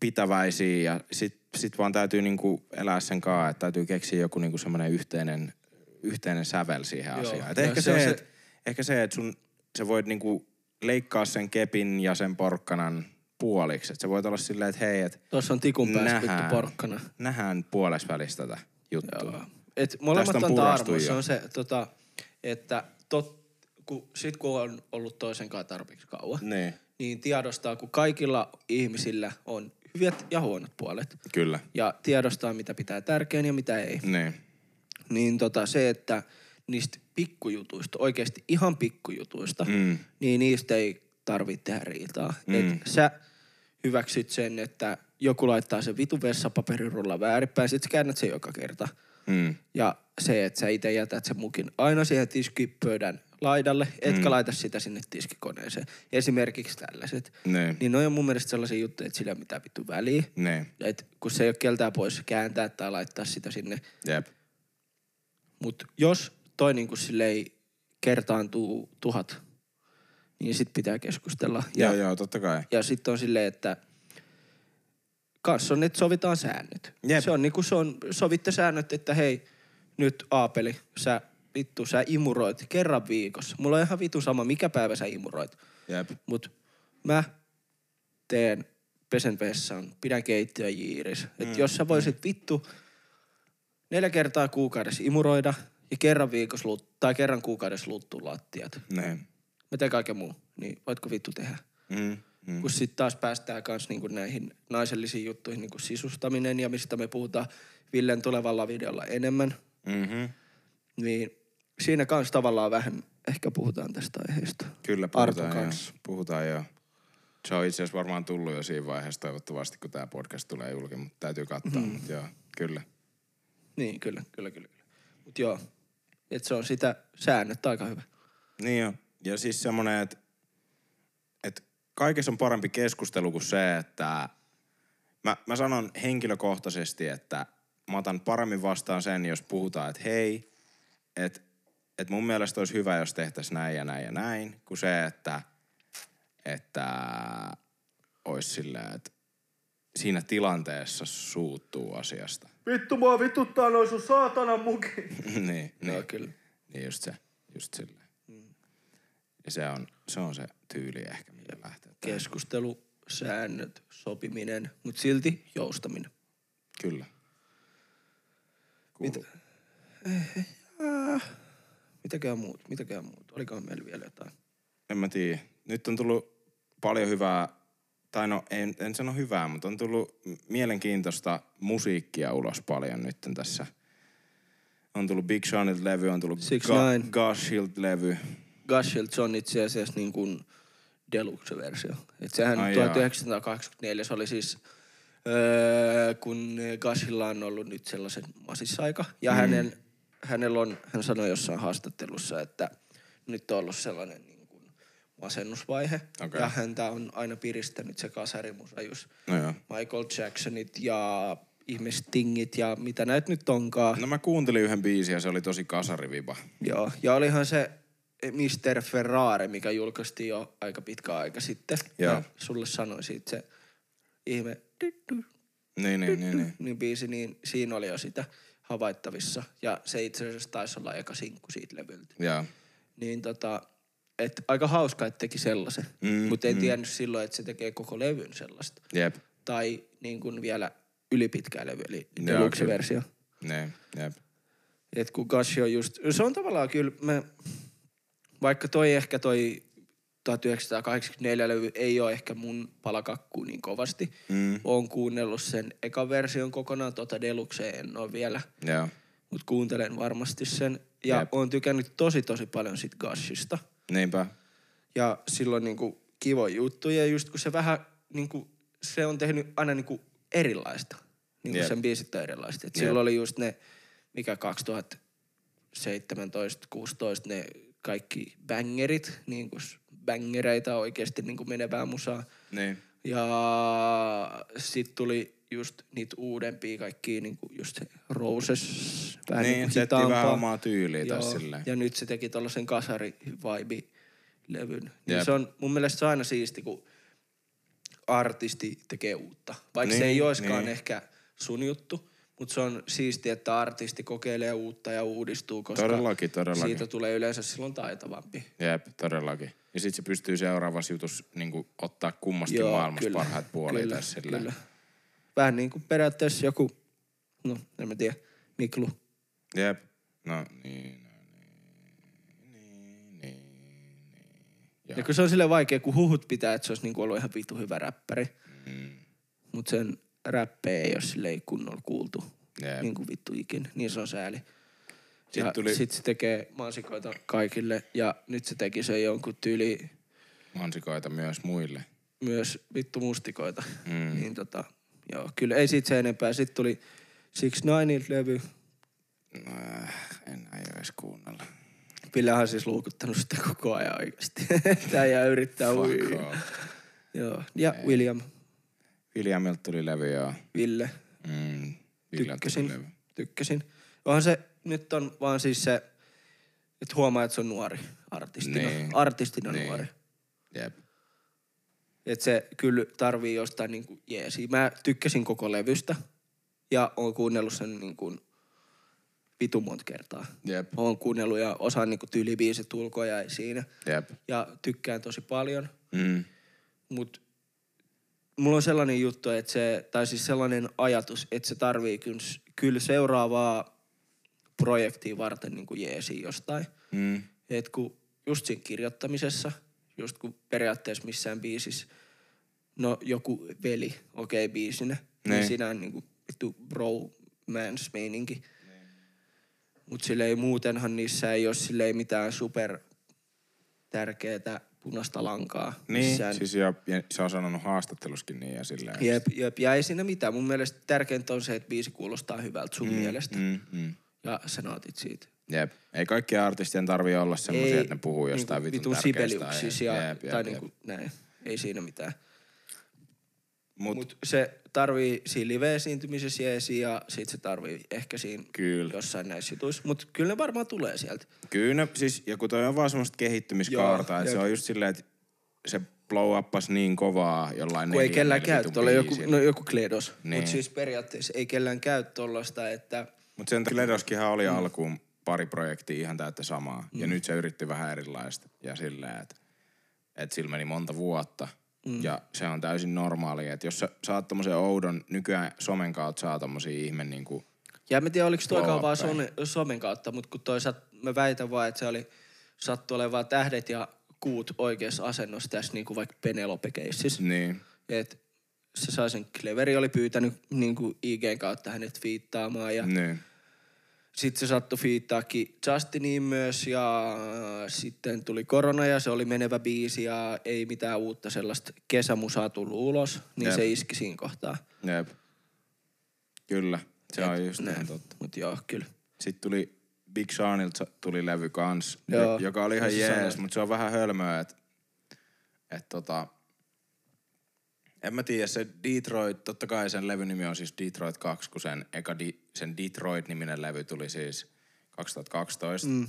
pitäväisiä ja sit, sit vaan täytyy niinku elää sen kaa, että täytyy keksiä joku niinku semmoinen yhteinen, yhteinen sävel siihen Joo. asiaan. Et ehkä, se se, se... Et, ehkä se, että sun, sä voit niinku leikkaa sen kepin ja sen porkkanan puoliksi. Että sä voit olla silleen, että hei, että... Tuossa on tikun päässä pitkä porkkana. Nähdään puolessa välissä tätä juttua. Joo. Et molemmat on tarvo, se on se, tota, että tot, kun, sit kun on ollut toisen kanssa tarpeeksi kauan, ne. Niin tiedostaa, kun kaikilla ihmisillä on hyvät ja huonot puolet. Kyllä. Ja tiedostaa, mitä pitää tärkeän ja mitä ei. Ne. Niin tota, se, että niistä pikkujutuista, oikeasti ihan pikkujutuista, mm. niin niistä ei tarvitse tehdä riitaa. Mm. Että sä hyväksyt sen, että joku laittaa sen vitun vessapaperirulla väärinpäin, sit sä käännät sen joka kerta. Mm. Ja se, että sä itse jätät sen mukin aina siihen tiskipöydän laidalle, etkä mm. laita sitä sinne tiskikoneeseen. Esimerkiksi tällaiset. Ne. Niin noi on mun mielestä sellaisia juttuja, että sillä ei ole mitään vittu väliä. Ne. Et kun se ei ole keltää pois kääntää tai laittaa sitä sinne. Jep. Mut jos toi niinku silleen kertaantuu tuhat, niin sit pitää keskustella. Ja, joo, joo, totta kai. Ja sit on silleen, että... Kanssa on, että sovitaan säännöt. Jep. Se on niinku, se on, sovitte säännöt, että hei, nyt Aapeli, sä vittu, sä imuroit kerran viikossa. Mulla on ihan vittu sama, mikä päivä sä imuroit. Jep. Mut mä teen pesen vessan, pidän keittiö jiiris. Et mm. jos sä voisit vittu neljä kertaa kuukaudessa imuroida ja kerran viikossa, tai kerran kuukaudessa luuttuu lattiat. Näin. Mä teen kaiken muu, niin voitko vittu tehdä? Mm. Mm. Kun sitten taas päästään kans niinku näihin naisellisiin juttuihin, niinku sisustaminen ja mistä me puhutaan Villen tulevalla videolla enemmän. Mm-hmm. Niin siinä kans tavallaan vähän ehkä puhutaan tästä aiheesta. Kyllä puhutaan joo. Puhutaan joo. Se on itse asiassa varmaan tullut jo siinä vaiheessa toivottavasti, kun tää podcast tulee julki, mutta täytyy katsoa. Mm-hmm. Mutta joo, kyllä. Niin, kyllä, kyllä, kyllä. Mut joo, että se on sitä säännöt aika hyvä. Niin joo. Ja siis semmonen, että... Et kaikessa on parempi keskustelu kuin se, että mä, mä sanon henkilökohtaisesti, että mä otan paremmin vastaan sen, jos puhutaan, että hei, että et mun mielestä olisi hyvä, jos tehtäisiin näin ja näin ja näin, kuin se, että, että olisi silleen, että siinä tilanteessa suuttuu asiasta. Vittu, mua vituttaa noin sun saatanan mukin. niin, niin, kyllä. Niin just se, just silleen. Mm. Ja se on, se on se tyyli ehkä, millä lähtee. Keskustelu, säännöt, sopiminen, mutta silti joustaminen. Kyllä. Mitä? Mitäkään muut, mitäkään muut. Olikohan meillä vielä jotain? En mä tiedä. Nyt on tullut paljon hyvää, tai no en, en sano hyvää, mutta on tullut mielenkiintoista musiikkia ulos paljon nyt tässä. On tullut Big Seanilta levy, on tullut Ga- Gashilta levy. Gashilta on itse asiassa niin kuin deluxe-versio. Et sehän Ai tuhatyhdeksänsataakahdeksankymmentäneljä jaa. Se oli siis... Öö, kun Gashilla on ollut nyt sellaisen masissaika. Ja mm. hänen, hänellä on, hän sanoi jossain haastattelussa, että nyt on ollut sellainen niin kuin masennusvaihe. Okay. Ja häntä on aina piristänyt se kasarimusa, just no Michael Jacksonit ja ihmistingit ja mitä näet nyt onkaan. No mä kuuntelin yhden biisin ja se oli tosi kasariviba. Joo, ja olihan se Mister Ferrari, mikä julkaistiin jo aika pitkä aika sitten. Joo. Mä sulle sanoin siitä se ihme... Niin, niin, niin, niin. Niin biisi, niin siinä oli jo sitä havaittavissa. Ja se itse asiassa taisi olla eka sinkku siitä levyltä. Jaa. Niin tota, et aika hauska, että teki sellaisen. Mm, Mutta ei mm. tiennyt silloin, että se tekee koko levyn sellaista. Jep. Tai niin kuin vielä ylipitkää levy, eli deluxe-versio. Niin, jep. Et kun Gashi on just, se on tavallaan kyllä, mä, vaikka toi ehkä toi... tuhatyhdeksänsataakahdeksankymmentäneljä-levy ei ole ehkä mun palakakkuun niin kovasti. Mm. Oon kuunnellut sen ekan version kokonaan, tota deluxeen en ole vielä. Yeah. Mut kuuntelen varmasti sen. Ja yep. oon tykännyt tosi tosi paljon sit Gashista. Niinpä. Ja silloin niinku kivo juttu. Ja just kun se vähän niinku, se on tehnyt aina niinku erilaista. Niinku yep. sen biisit on erilaista. Et yep. silloin oli just ne, mikä kaksituhattaseitsemäntoista kuusitoista ne kaikki bangerit, niinku bängereitä oikeesti niinku menevää musaa. Niin. Ja sit tuli just niitä uudempia kaikkia niinku just se Roses vähän niin, niinku hitaampaa. Niin, se vähän omaa tyyliä taas silleen. Ja nyt se teki tollasen kasari-vibe-levyn. Niin se on mun mielestä aina siisti, kun artisti tekee uutta. Vaikka niin, se ei oiskaan niin. ehkä sun juttu, mutta se on siisti, että artisti kokeilee uutta ja uudistuu, koska todellakin, todellakin. Siitä tulee yleensä silloin taitavampi. Jep, todellakin. Ja sit se pystyy seuraavassa jutussa niinku ottaa kummasti Joo, maailmassa kyllä, parhaat puolia kyllä, tässä silleen. Kyllä. Vähän niinku periaatteessa joku, no en mä tiedä, Miklu. Jep, no niin, no niin, niin, niin, niin. Ja, ja kun se on silleen vaikea, kun huhut pitää, että se olisi niinku ollut ihan vitu hyvä räppäri. Mm. Mut sen räppejä ei ole silleen kunnolla kuultu. Jep. Niinku vittu ikin, niin se on sääli. Sitten ja tuli... sit se tekee mansikoita kaikille ja nyt se teki sen jonkun tyyli... Mansikoita myös muille. Myös vittu mustikoita. Mm. Niin tota, joo, kyllä ei siitä se enempää. Sitten tuli six nine levy. No, en aio edes kuunnella. Pillehän siis luukuttanut sitä koko ajan oikeesti. Tää jää yrittää ui. Joo, ja ei. William. Williamilta tuli levy, joo. Ville. Mm, tykkäsin, levy. tykkäsin. Onhan se... Nyt on vaan siis se, että huomaa, että se on nuori artistina. Niin. Artistina niin. nuori. Jep. Että se kyllä tarvii jostain niinku jeesiä. Mä tykkäsin koko levystä ja oon kuunnellut sen niinku vitun monta kertaa. Jep. Oon kuunnellut ja osaan niinku tyylibiiset ulkoa jäi siinä. Jep. Ja tykkään tosi paljon. Mm. Mut mulla on sellainen juttu, että se, tai siis sellainen ajatus, että se tarvii kyllä, kyllä seuraavaa projektia varten niin kuin jeesiä jostain. Mm. Et kun just siinä kirjoittamisessa, just kun periaatteessa missään biisissä, no joku veli, okei okay, biisinä, ne. niin siinä on niin kuin vittu bromance-meininki. Mut silleen muutenhan niissä ei oo silleen mitään super tärkeetä punaista lankaa. Niin, missään. Siis ja, ja sä oon sanonut haastatteluskin niin ja silleen. Jep, jep, ja ei siinä mitään. Mun mielestä tärkeintä on se, että biisi kuulostaa hyvältä sun mm, mielestä. Mm, mm. Ja sä nautit siitä. Jep. Ei kaikkien artistien tarvii olla semmoisia, että ne puhuu jostain vitun tärkeästä. Ei vitun sibeliuksisia tai niinku näin. ei siinä mitään. Mut, Mut se tarvii siinä live-esiintymisessä jeesi ja sit se tarvii ehkä siinä kyllä jossain näissä jutuissa. Mut kyllä ne varmaan tulee sieltä. Kyllä ne, siis ja kun toi on vaan semmoista kehittymiskaartaa, että se on just silleen, että se blow uppas niin kovaa jollain neljä. Kun ei kellään käy tuolla joku, no joku Kledos. Niin. Mut siis periaatteessa ei kellään käy tollasta, että... Mut sen Kledoskinhan oli mm. alkuun pari projektia ihan täyttä samaa. Mm. Ja nyt se yritti vähän erilaista ja silleen, että et sillä meni monta vuotta. Mm. Ja se on täysin normaali, että jos sä saat tommosen oudon, nykyään somen kautta saa tommosia ihme niinku... Ja en mä tiedä, oliko toikaan vaan somen kautta, mut kun toi sat, mä väitän vaan, että se oli sattu olevaa tähdet ja kuut oikeassa asennossa tässä niinku vaikka Penelope-keississä. Niin. Et se sai sen, Cleveri oli pyytänyt niinku I G:n kautta hänet fiittaamaan ja... Niin. Sitten se sattui fiittaakin Justiniin myös ja sitten tuli korona ja se oli menevä biisi ja ei mitään uutta sellaista kesämusaa tullut ulos, niin jep, se iski siinä kohtaa. Jep. Kyllä, se on just näin totta. Mut joo, kyllä. Sitten tuli Big Seanilta tuli levy kans, joo, joka oli ihan jees, mutta se on vähän hölmöä, että et tota... En mä tiedä, se Detroit, totta kai sen levyn nimi on siis Detroit kaksi, kun sen eka di, sen Detroit-niminen levy tuli siis kaksituhattakaksitoista. Mm.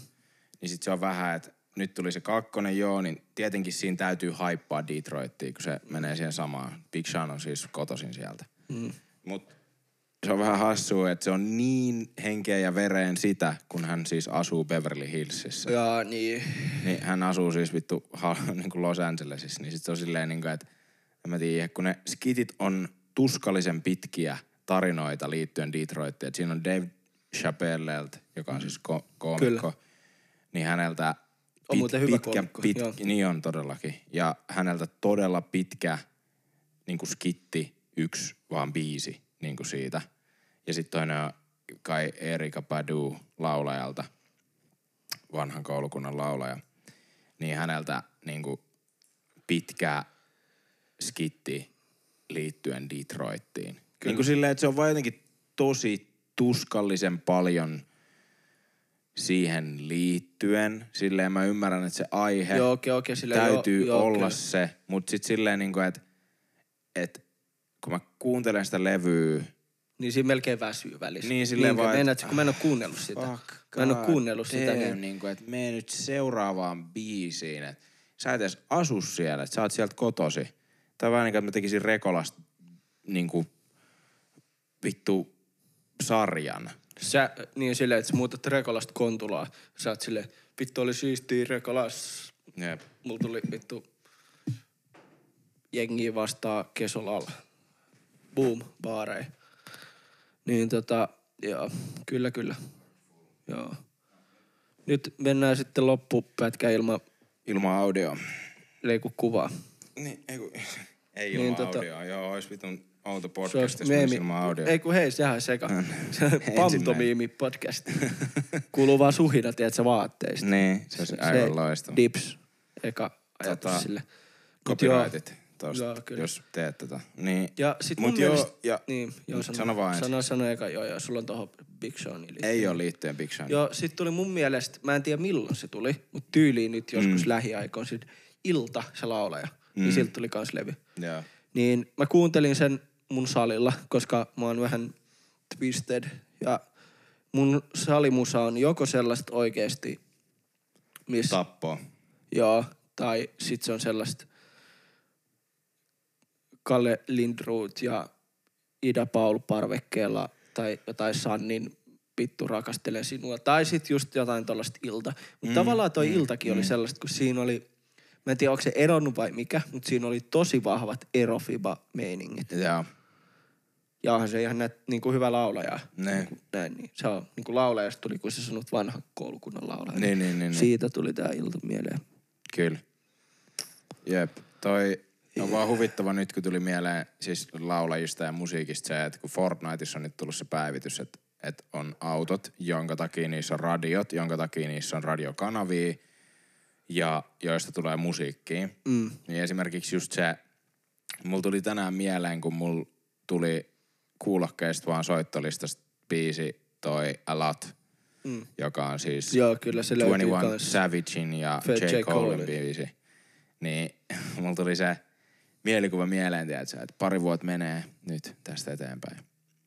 Niin sit se on vähän, että nyt tuli se kakkonen, joo, niin tietenkin siinä täytyy haippaa Detroittiin, kun se menee siihen samaan. Big Sean on siis kotoisin sieltä. Mm. Mut se on vähän hassua, että se on niin henkeä ja vereen sitä, kun hän siis asuu Beverly Hillsissä. Jaa, niin. Niin hän asuu siis vittu niin kuin Los Angelesissa, niin sit se on silleen niin kuin, että en mä tiedä, kun ne skitit on tuskallisen pitkiä tarinoita liittyen Detroittiin. Et siinä on Dave Chappelleltä, joka on siis ko- koomikko, niin häneltä pit- on muuten hyvä pitkä, pitkä niin on todellakin. Ja häneltä todella pitkä niin kuin skitti, yksi vaan biisi niin kuin siitä. Ja sitten toinen on Kai Erika Padu laulajalta, vanhan koulukunnan laulaja. Niin häneltä niin kuin pitkä skitti liittyen Detroittiin. Kyllä. Niin kuin silleen, että se on vaan jotenkin tosi tuskallisen paljon siihen liittyen. Silleen mä ymmärrän, että se aihe joo, okay, okay, silleen, täytyy joo, olla joo, se. Mutta sit silleen niin kuin, että et, kun mä kuuntelen sitä levyä. Niin siinä melkein väsyy välissä. Niin silleen niin, vaan. Mennät, kun mä en oo kuunnellut sitä. Fuck mä en oo kuunnellut damn, sitä. Niin, niin kuin, että mene nyt seuraavaan biisiin. Et, sä et edes asu siellä, että sä oot sieltä kotosi. Tai vähän niin kuin, että mä tekisin Rekolasta niinku vittu sarjan. Sä niin silleen, että sä muutat Rekolasta Kontulaa. Sä oot silleen, vittu oli siistii Rekolas. Jep. Mulla tuli vittu jengiä vastaan Kesolalla. Boom, baarei. Niin tota, joo, kyllä kyllä. Joo. Nyt mennään sitten loppupätkä ilman... Ilman audio. Leiku kuvaa. Niin, ei, kun, ei ilman niin, tota, audio. Joo, ois vitun outo podcastissa meemi, ilman audio. Ei kun hei, sehän seka. Pantomiimi podcast. Kuuluu vaan suhina, tiedätkö, vaatteista. Niin, se on aivan loistava. Dips, eka ajatus tota, sille. Copyrightit tosta, jos teet tätä. Niin, ja sit mun jo, mielestä... Ja, niin, joo, sano, sano vaan ensin. Sano, sano eka, joo, joo, sulla on tohon Big Seaniin liittyen. Ei oo liittyen Big Seaniin. Joo, sit tuli mun mielestä, mä en tiedä milloin se tuli, mut tyyliin nyt joskus mm. lähiaikoin. Sit Ilta, se laulaja. Mm. Niin siltä tuli kans levy. Yeah. Niin mä kuuntelin sen mun salilla, koska mä oon vähän twisted. Ja mun salimusa on joko sellaista oikeesti, miss... Tappoa. Joo, tai sit se on sellaista Kalle Lindroth ja Ida Paul parvekkeella tai jotain Sannin vittu rakastelen sinua. Tai sit just jotain tollaista Ilta. Mut mm. tavallaan toi mm. Iltakin mm. oli sellaista, kun siinä oli... Mä en tiedä, onko se eronnut vai mikä, mutta siinä oli tosi vahvat erofiba-meiningit. Joo. Ja onhan se ihan näin, niin kuin hyvä laulaja. Niin. Näin, niin. Se on, niin kuin laulajasta tuli, kun sä sanot vanhan koulukunnan laulaja. Niin, niin, niin. Siitä tuli tää Ilta mieleen. Kyllä. Jep. Toi on vaan huvittava nyt, kun tuli mieleen siis laulajista ja musiikista se, että kun Fortniteissa on nyt tullut se päivitys, että, että on autot, jonka takia niissä on radiot, jonka takia niissä on radiokanavia, ja joista tulee musiikkiin. Mm. Niin esimerkiksi just se, mulla tuli tänään mieleen, kun mulla tuli kuulokkeista vaan soittolistasta biisi toi A Lot, mm. joka on siis joo, kyllä, se kaksikymmentäyksi Savagein ja J. Colen biisi. Niin mulla tuli se, mielikuva mieleen, tiedätkö, että pari vuotta menee nyt tästä eteenpäin.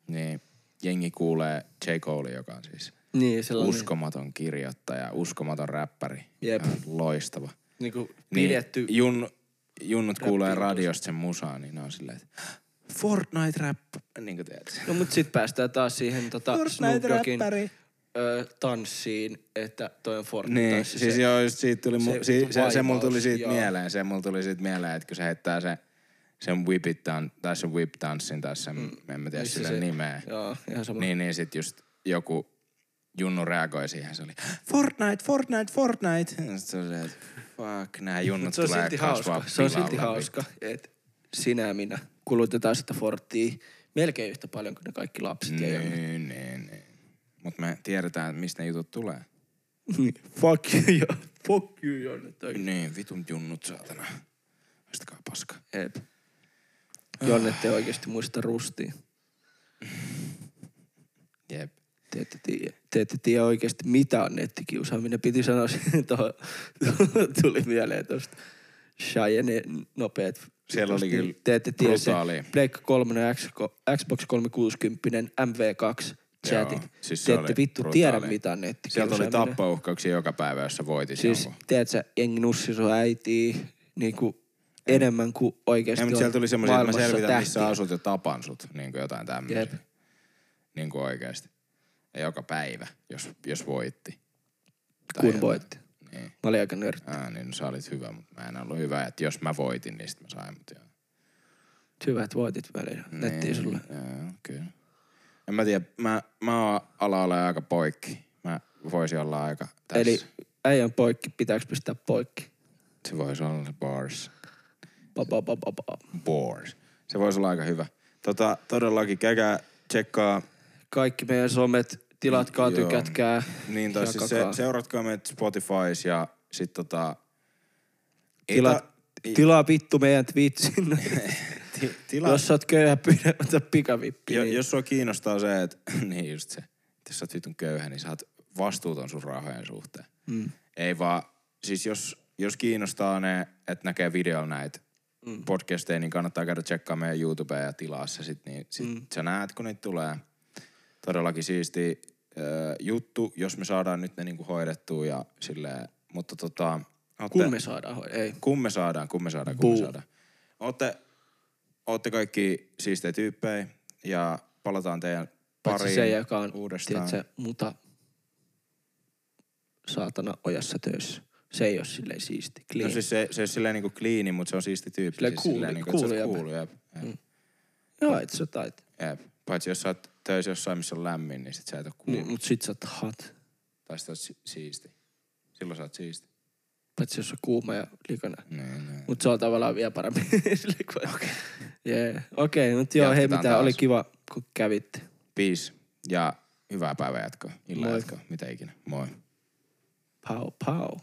Niin jengi kuulee J. Cole, joka on siis niin, uskomaton kirjoittaja, uskomaton räppäri. Jep. Loistava. Niin kuin pidetty. Niin, jun, junnut kuulee radiosta sen musaa, niin ne on silleen, että Fortnite-rap, niin kuin tiedätkö. No mut sit päästään taas siihen tota Snoop Doggin tanssiin, että toi on Fortnite. Niin, siis joo, just siitä tuli, se, si, se, se mulla tuli siitä ja... mieleen, se mulla tuli siitä mieleen, että kun se heittää se, sen whip-tanssin, tai sen whip-tanssin, tai sen, mm. en mä tiedä Missä sille se... nimeä. Joo, ihan sama. Niin, niin sit just joku junnu reagoi siihen, se oli Fortnite, Fortnite, Fortnite. Ja sit se oli se, että fuck, nää junnut tulee kasvaa pilalle. Se on silti hauska, että sinä ja minä kulutetaan sitä Forttia melkein yhtä paljon kuin ne kaikki lapset. Niin, niin, niin. Mut me tiedetään, mistä ne jutut tulee. Fuck you, jo. Fuck you, jo. Niin, vitun junnut saatana. Oistakaa paska. Eep. Jonne te oikeesti muista rustia. Jep. Te ette tiedä, te ette tiedä oikeesti mitä on nettikiusaaminen. Piti sanoa siihen tohon, tuli mieleen tosta. Cheyenne nopeet. Siellä oli kyllä brutaalia. Te ette tiedä se Breaker kolme, Xbox kolmesataakuusikymmentä, M V kaksi. Chatit. Siis te ette vittu brutaali. Tiedä mitään nettikiusaaminen. Sieltä oli tappouhkauksia joka päivä, jos sä voitit siis, jonkun. Siis, tiedätkö, jengi nussi sun äitii niinku en. enemmän kuin oikeesti en, on maailmassa tuli semmosia, että mä selvitän, tähtiä. Missä asut ja tapan sut. Niin kuin jotain tämmöisiä. Jep. Niin kuin oikeesti. Ja joka päivä, jos, jos voitti. Tai kun voitti. Niin. Mä olin aika nörtti. Ah, niin no, sä olit hyvä, mutta mä en ollut hyvä. Että jos mä voitin, niin sit mä sain. Mut joo. Hyvä, että voitit välillä. Niin, nettiin sulle. Joo, kyllä. En mä tiedä, mä, mä ala olen aika poikki. Mä voisin olla aika tässä. Eli äijän poikki, pitääks pistää poikki? Se voisi olla bars. Ba, ba, ba, ba, ba. Bars. Se voisi olla aika hyvä. Tota, todellakin käykää, tsekkaa. Kaikki meidän somet, tilatkaa, joo. Tykätkää. Niin, tai siis se, seuratkaa meitä Spotifys ja sit tota... Tila, ta... Tilaa vittu meidän Twitchin. Tila... Jos sä oot köyhä, pyydä ottaa pikavippi. Jo, niin. Jos sua kiinnostaa se, että... niin just se. Jos sä oot vitun köyhä, niin sä oot vastuuton sun rahojen suhteen. Mm. Ei vaan... Siis jos, jos kiinnostaa ne, että näkee videolla näitä mm. podcasteja, niin kannattaa käydä tsekkaa meidän YouTubea ja tilaa se sit. Niin sit mm. sä näet, kun niitä tulee. Todellakin siisti äh, juttu, jos me saadaan nyt ne niinku hoidettua ja silleen... Mutta tota... Ootte, kun me saadaan hoidettua. Ei. Kun me saadaan, kun me saadaan, kun Buu. me saadaan. Ootte... Ootte kaikki siistejä tyyppejä ja palataan teidän pariin se, joka on, uudestaan. Tiedätkö, muta saatana ojassa töissä. Se ei oo silleen siisti, clean. No siis se, se ei oo silleen niinku cleani, mut se on siisti tyyppi. Silleen cool, siis niinku, cool, jep. Cool, jep. Mm. Joo, et sä tait. Jep. Paitsi jos sä oot töissä jossain, missä on lämmin, niin sit sä et oo cool. Mm, mut sit sä oot hot. Tai sit sä oot si- siisti. Silloin sä oot siisti. Paitsi jos on kuuma ja likana. Niin, niin. Mut se on tavallaan vielä parempi. Okei. Jee. Okei, mut joo, jatketaan hei mitä, taas. Oli kiva, kun kävitte. Peace. Ja hyvää päivänjatkoa. Illan jatkoa. Mitä ikinä. Moi. Pau, pau.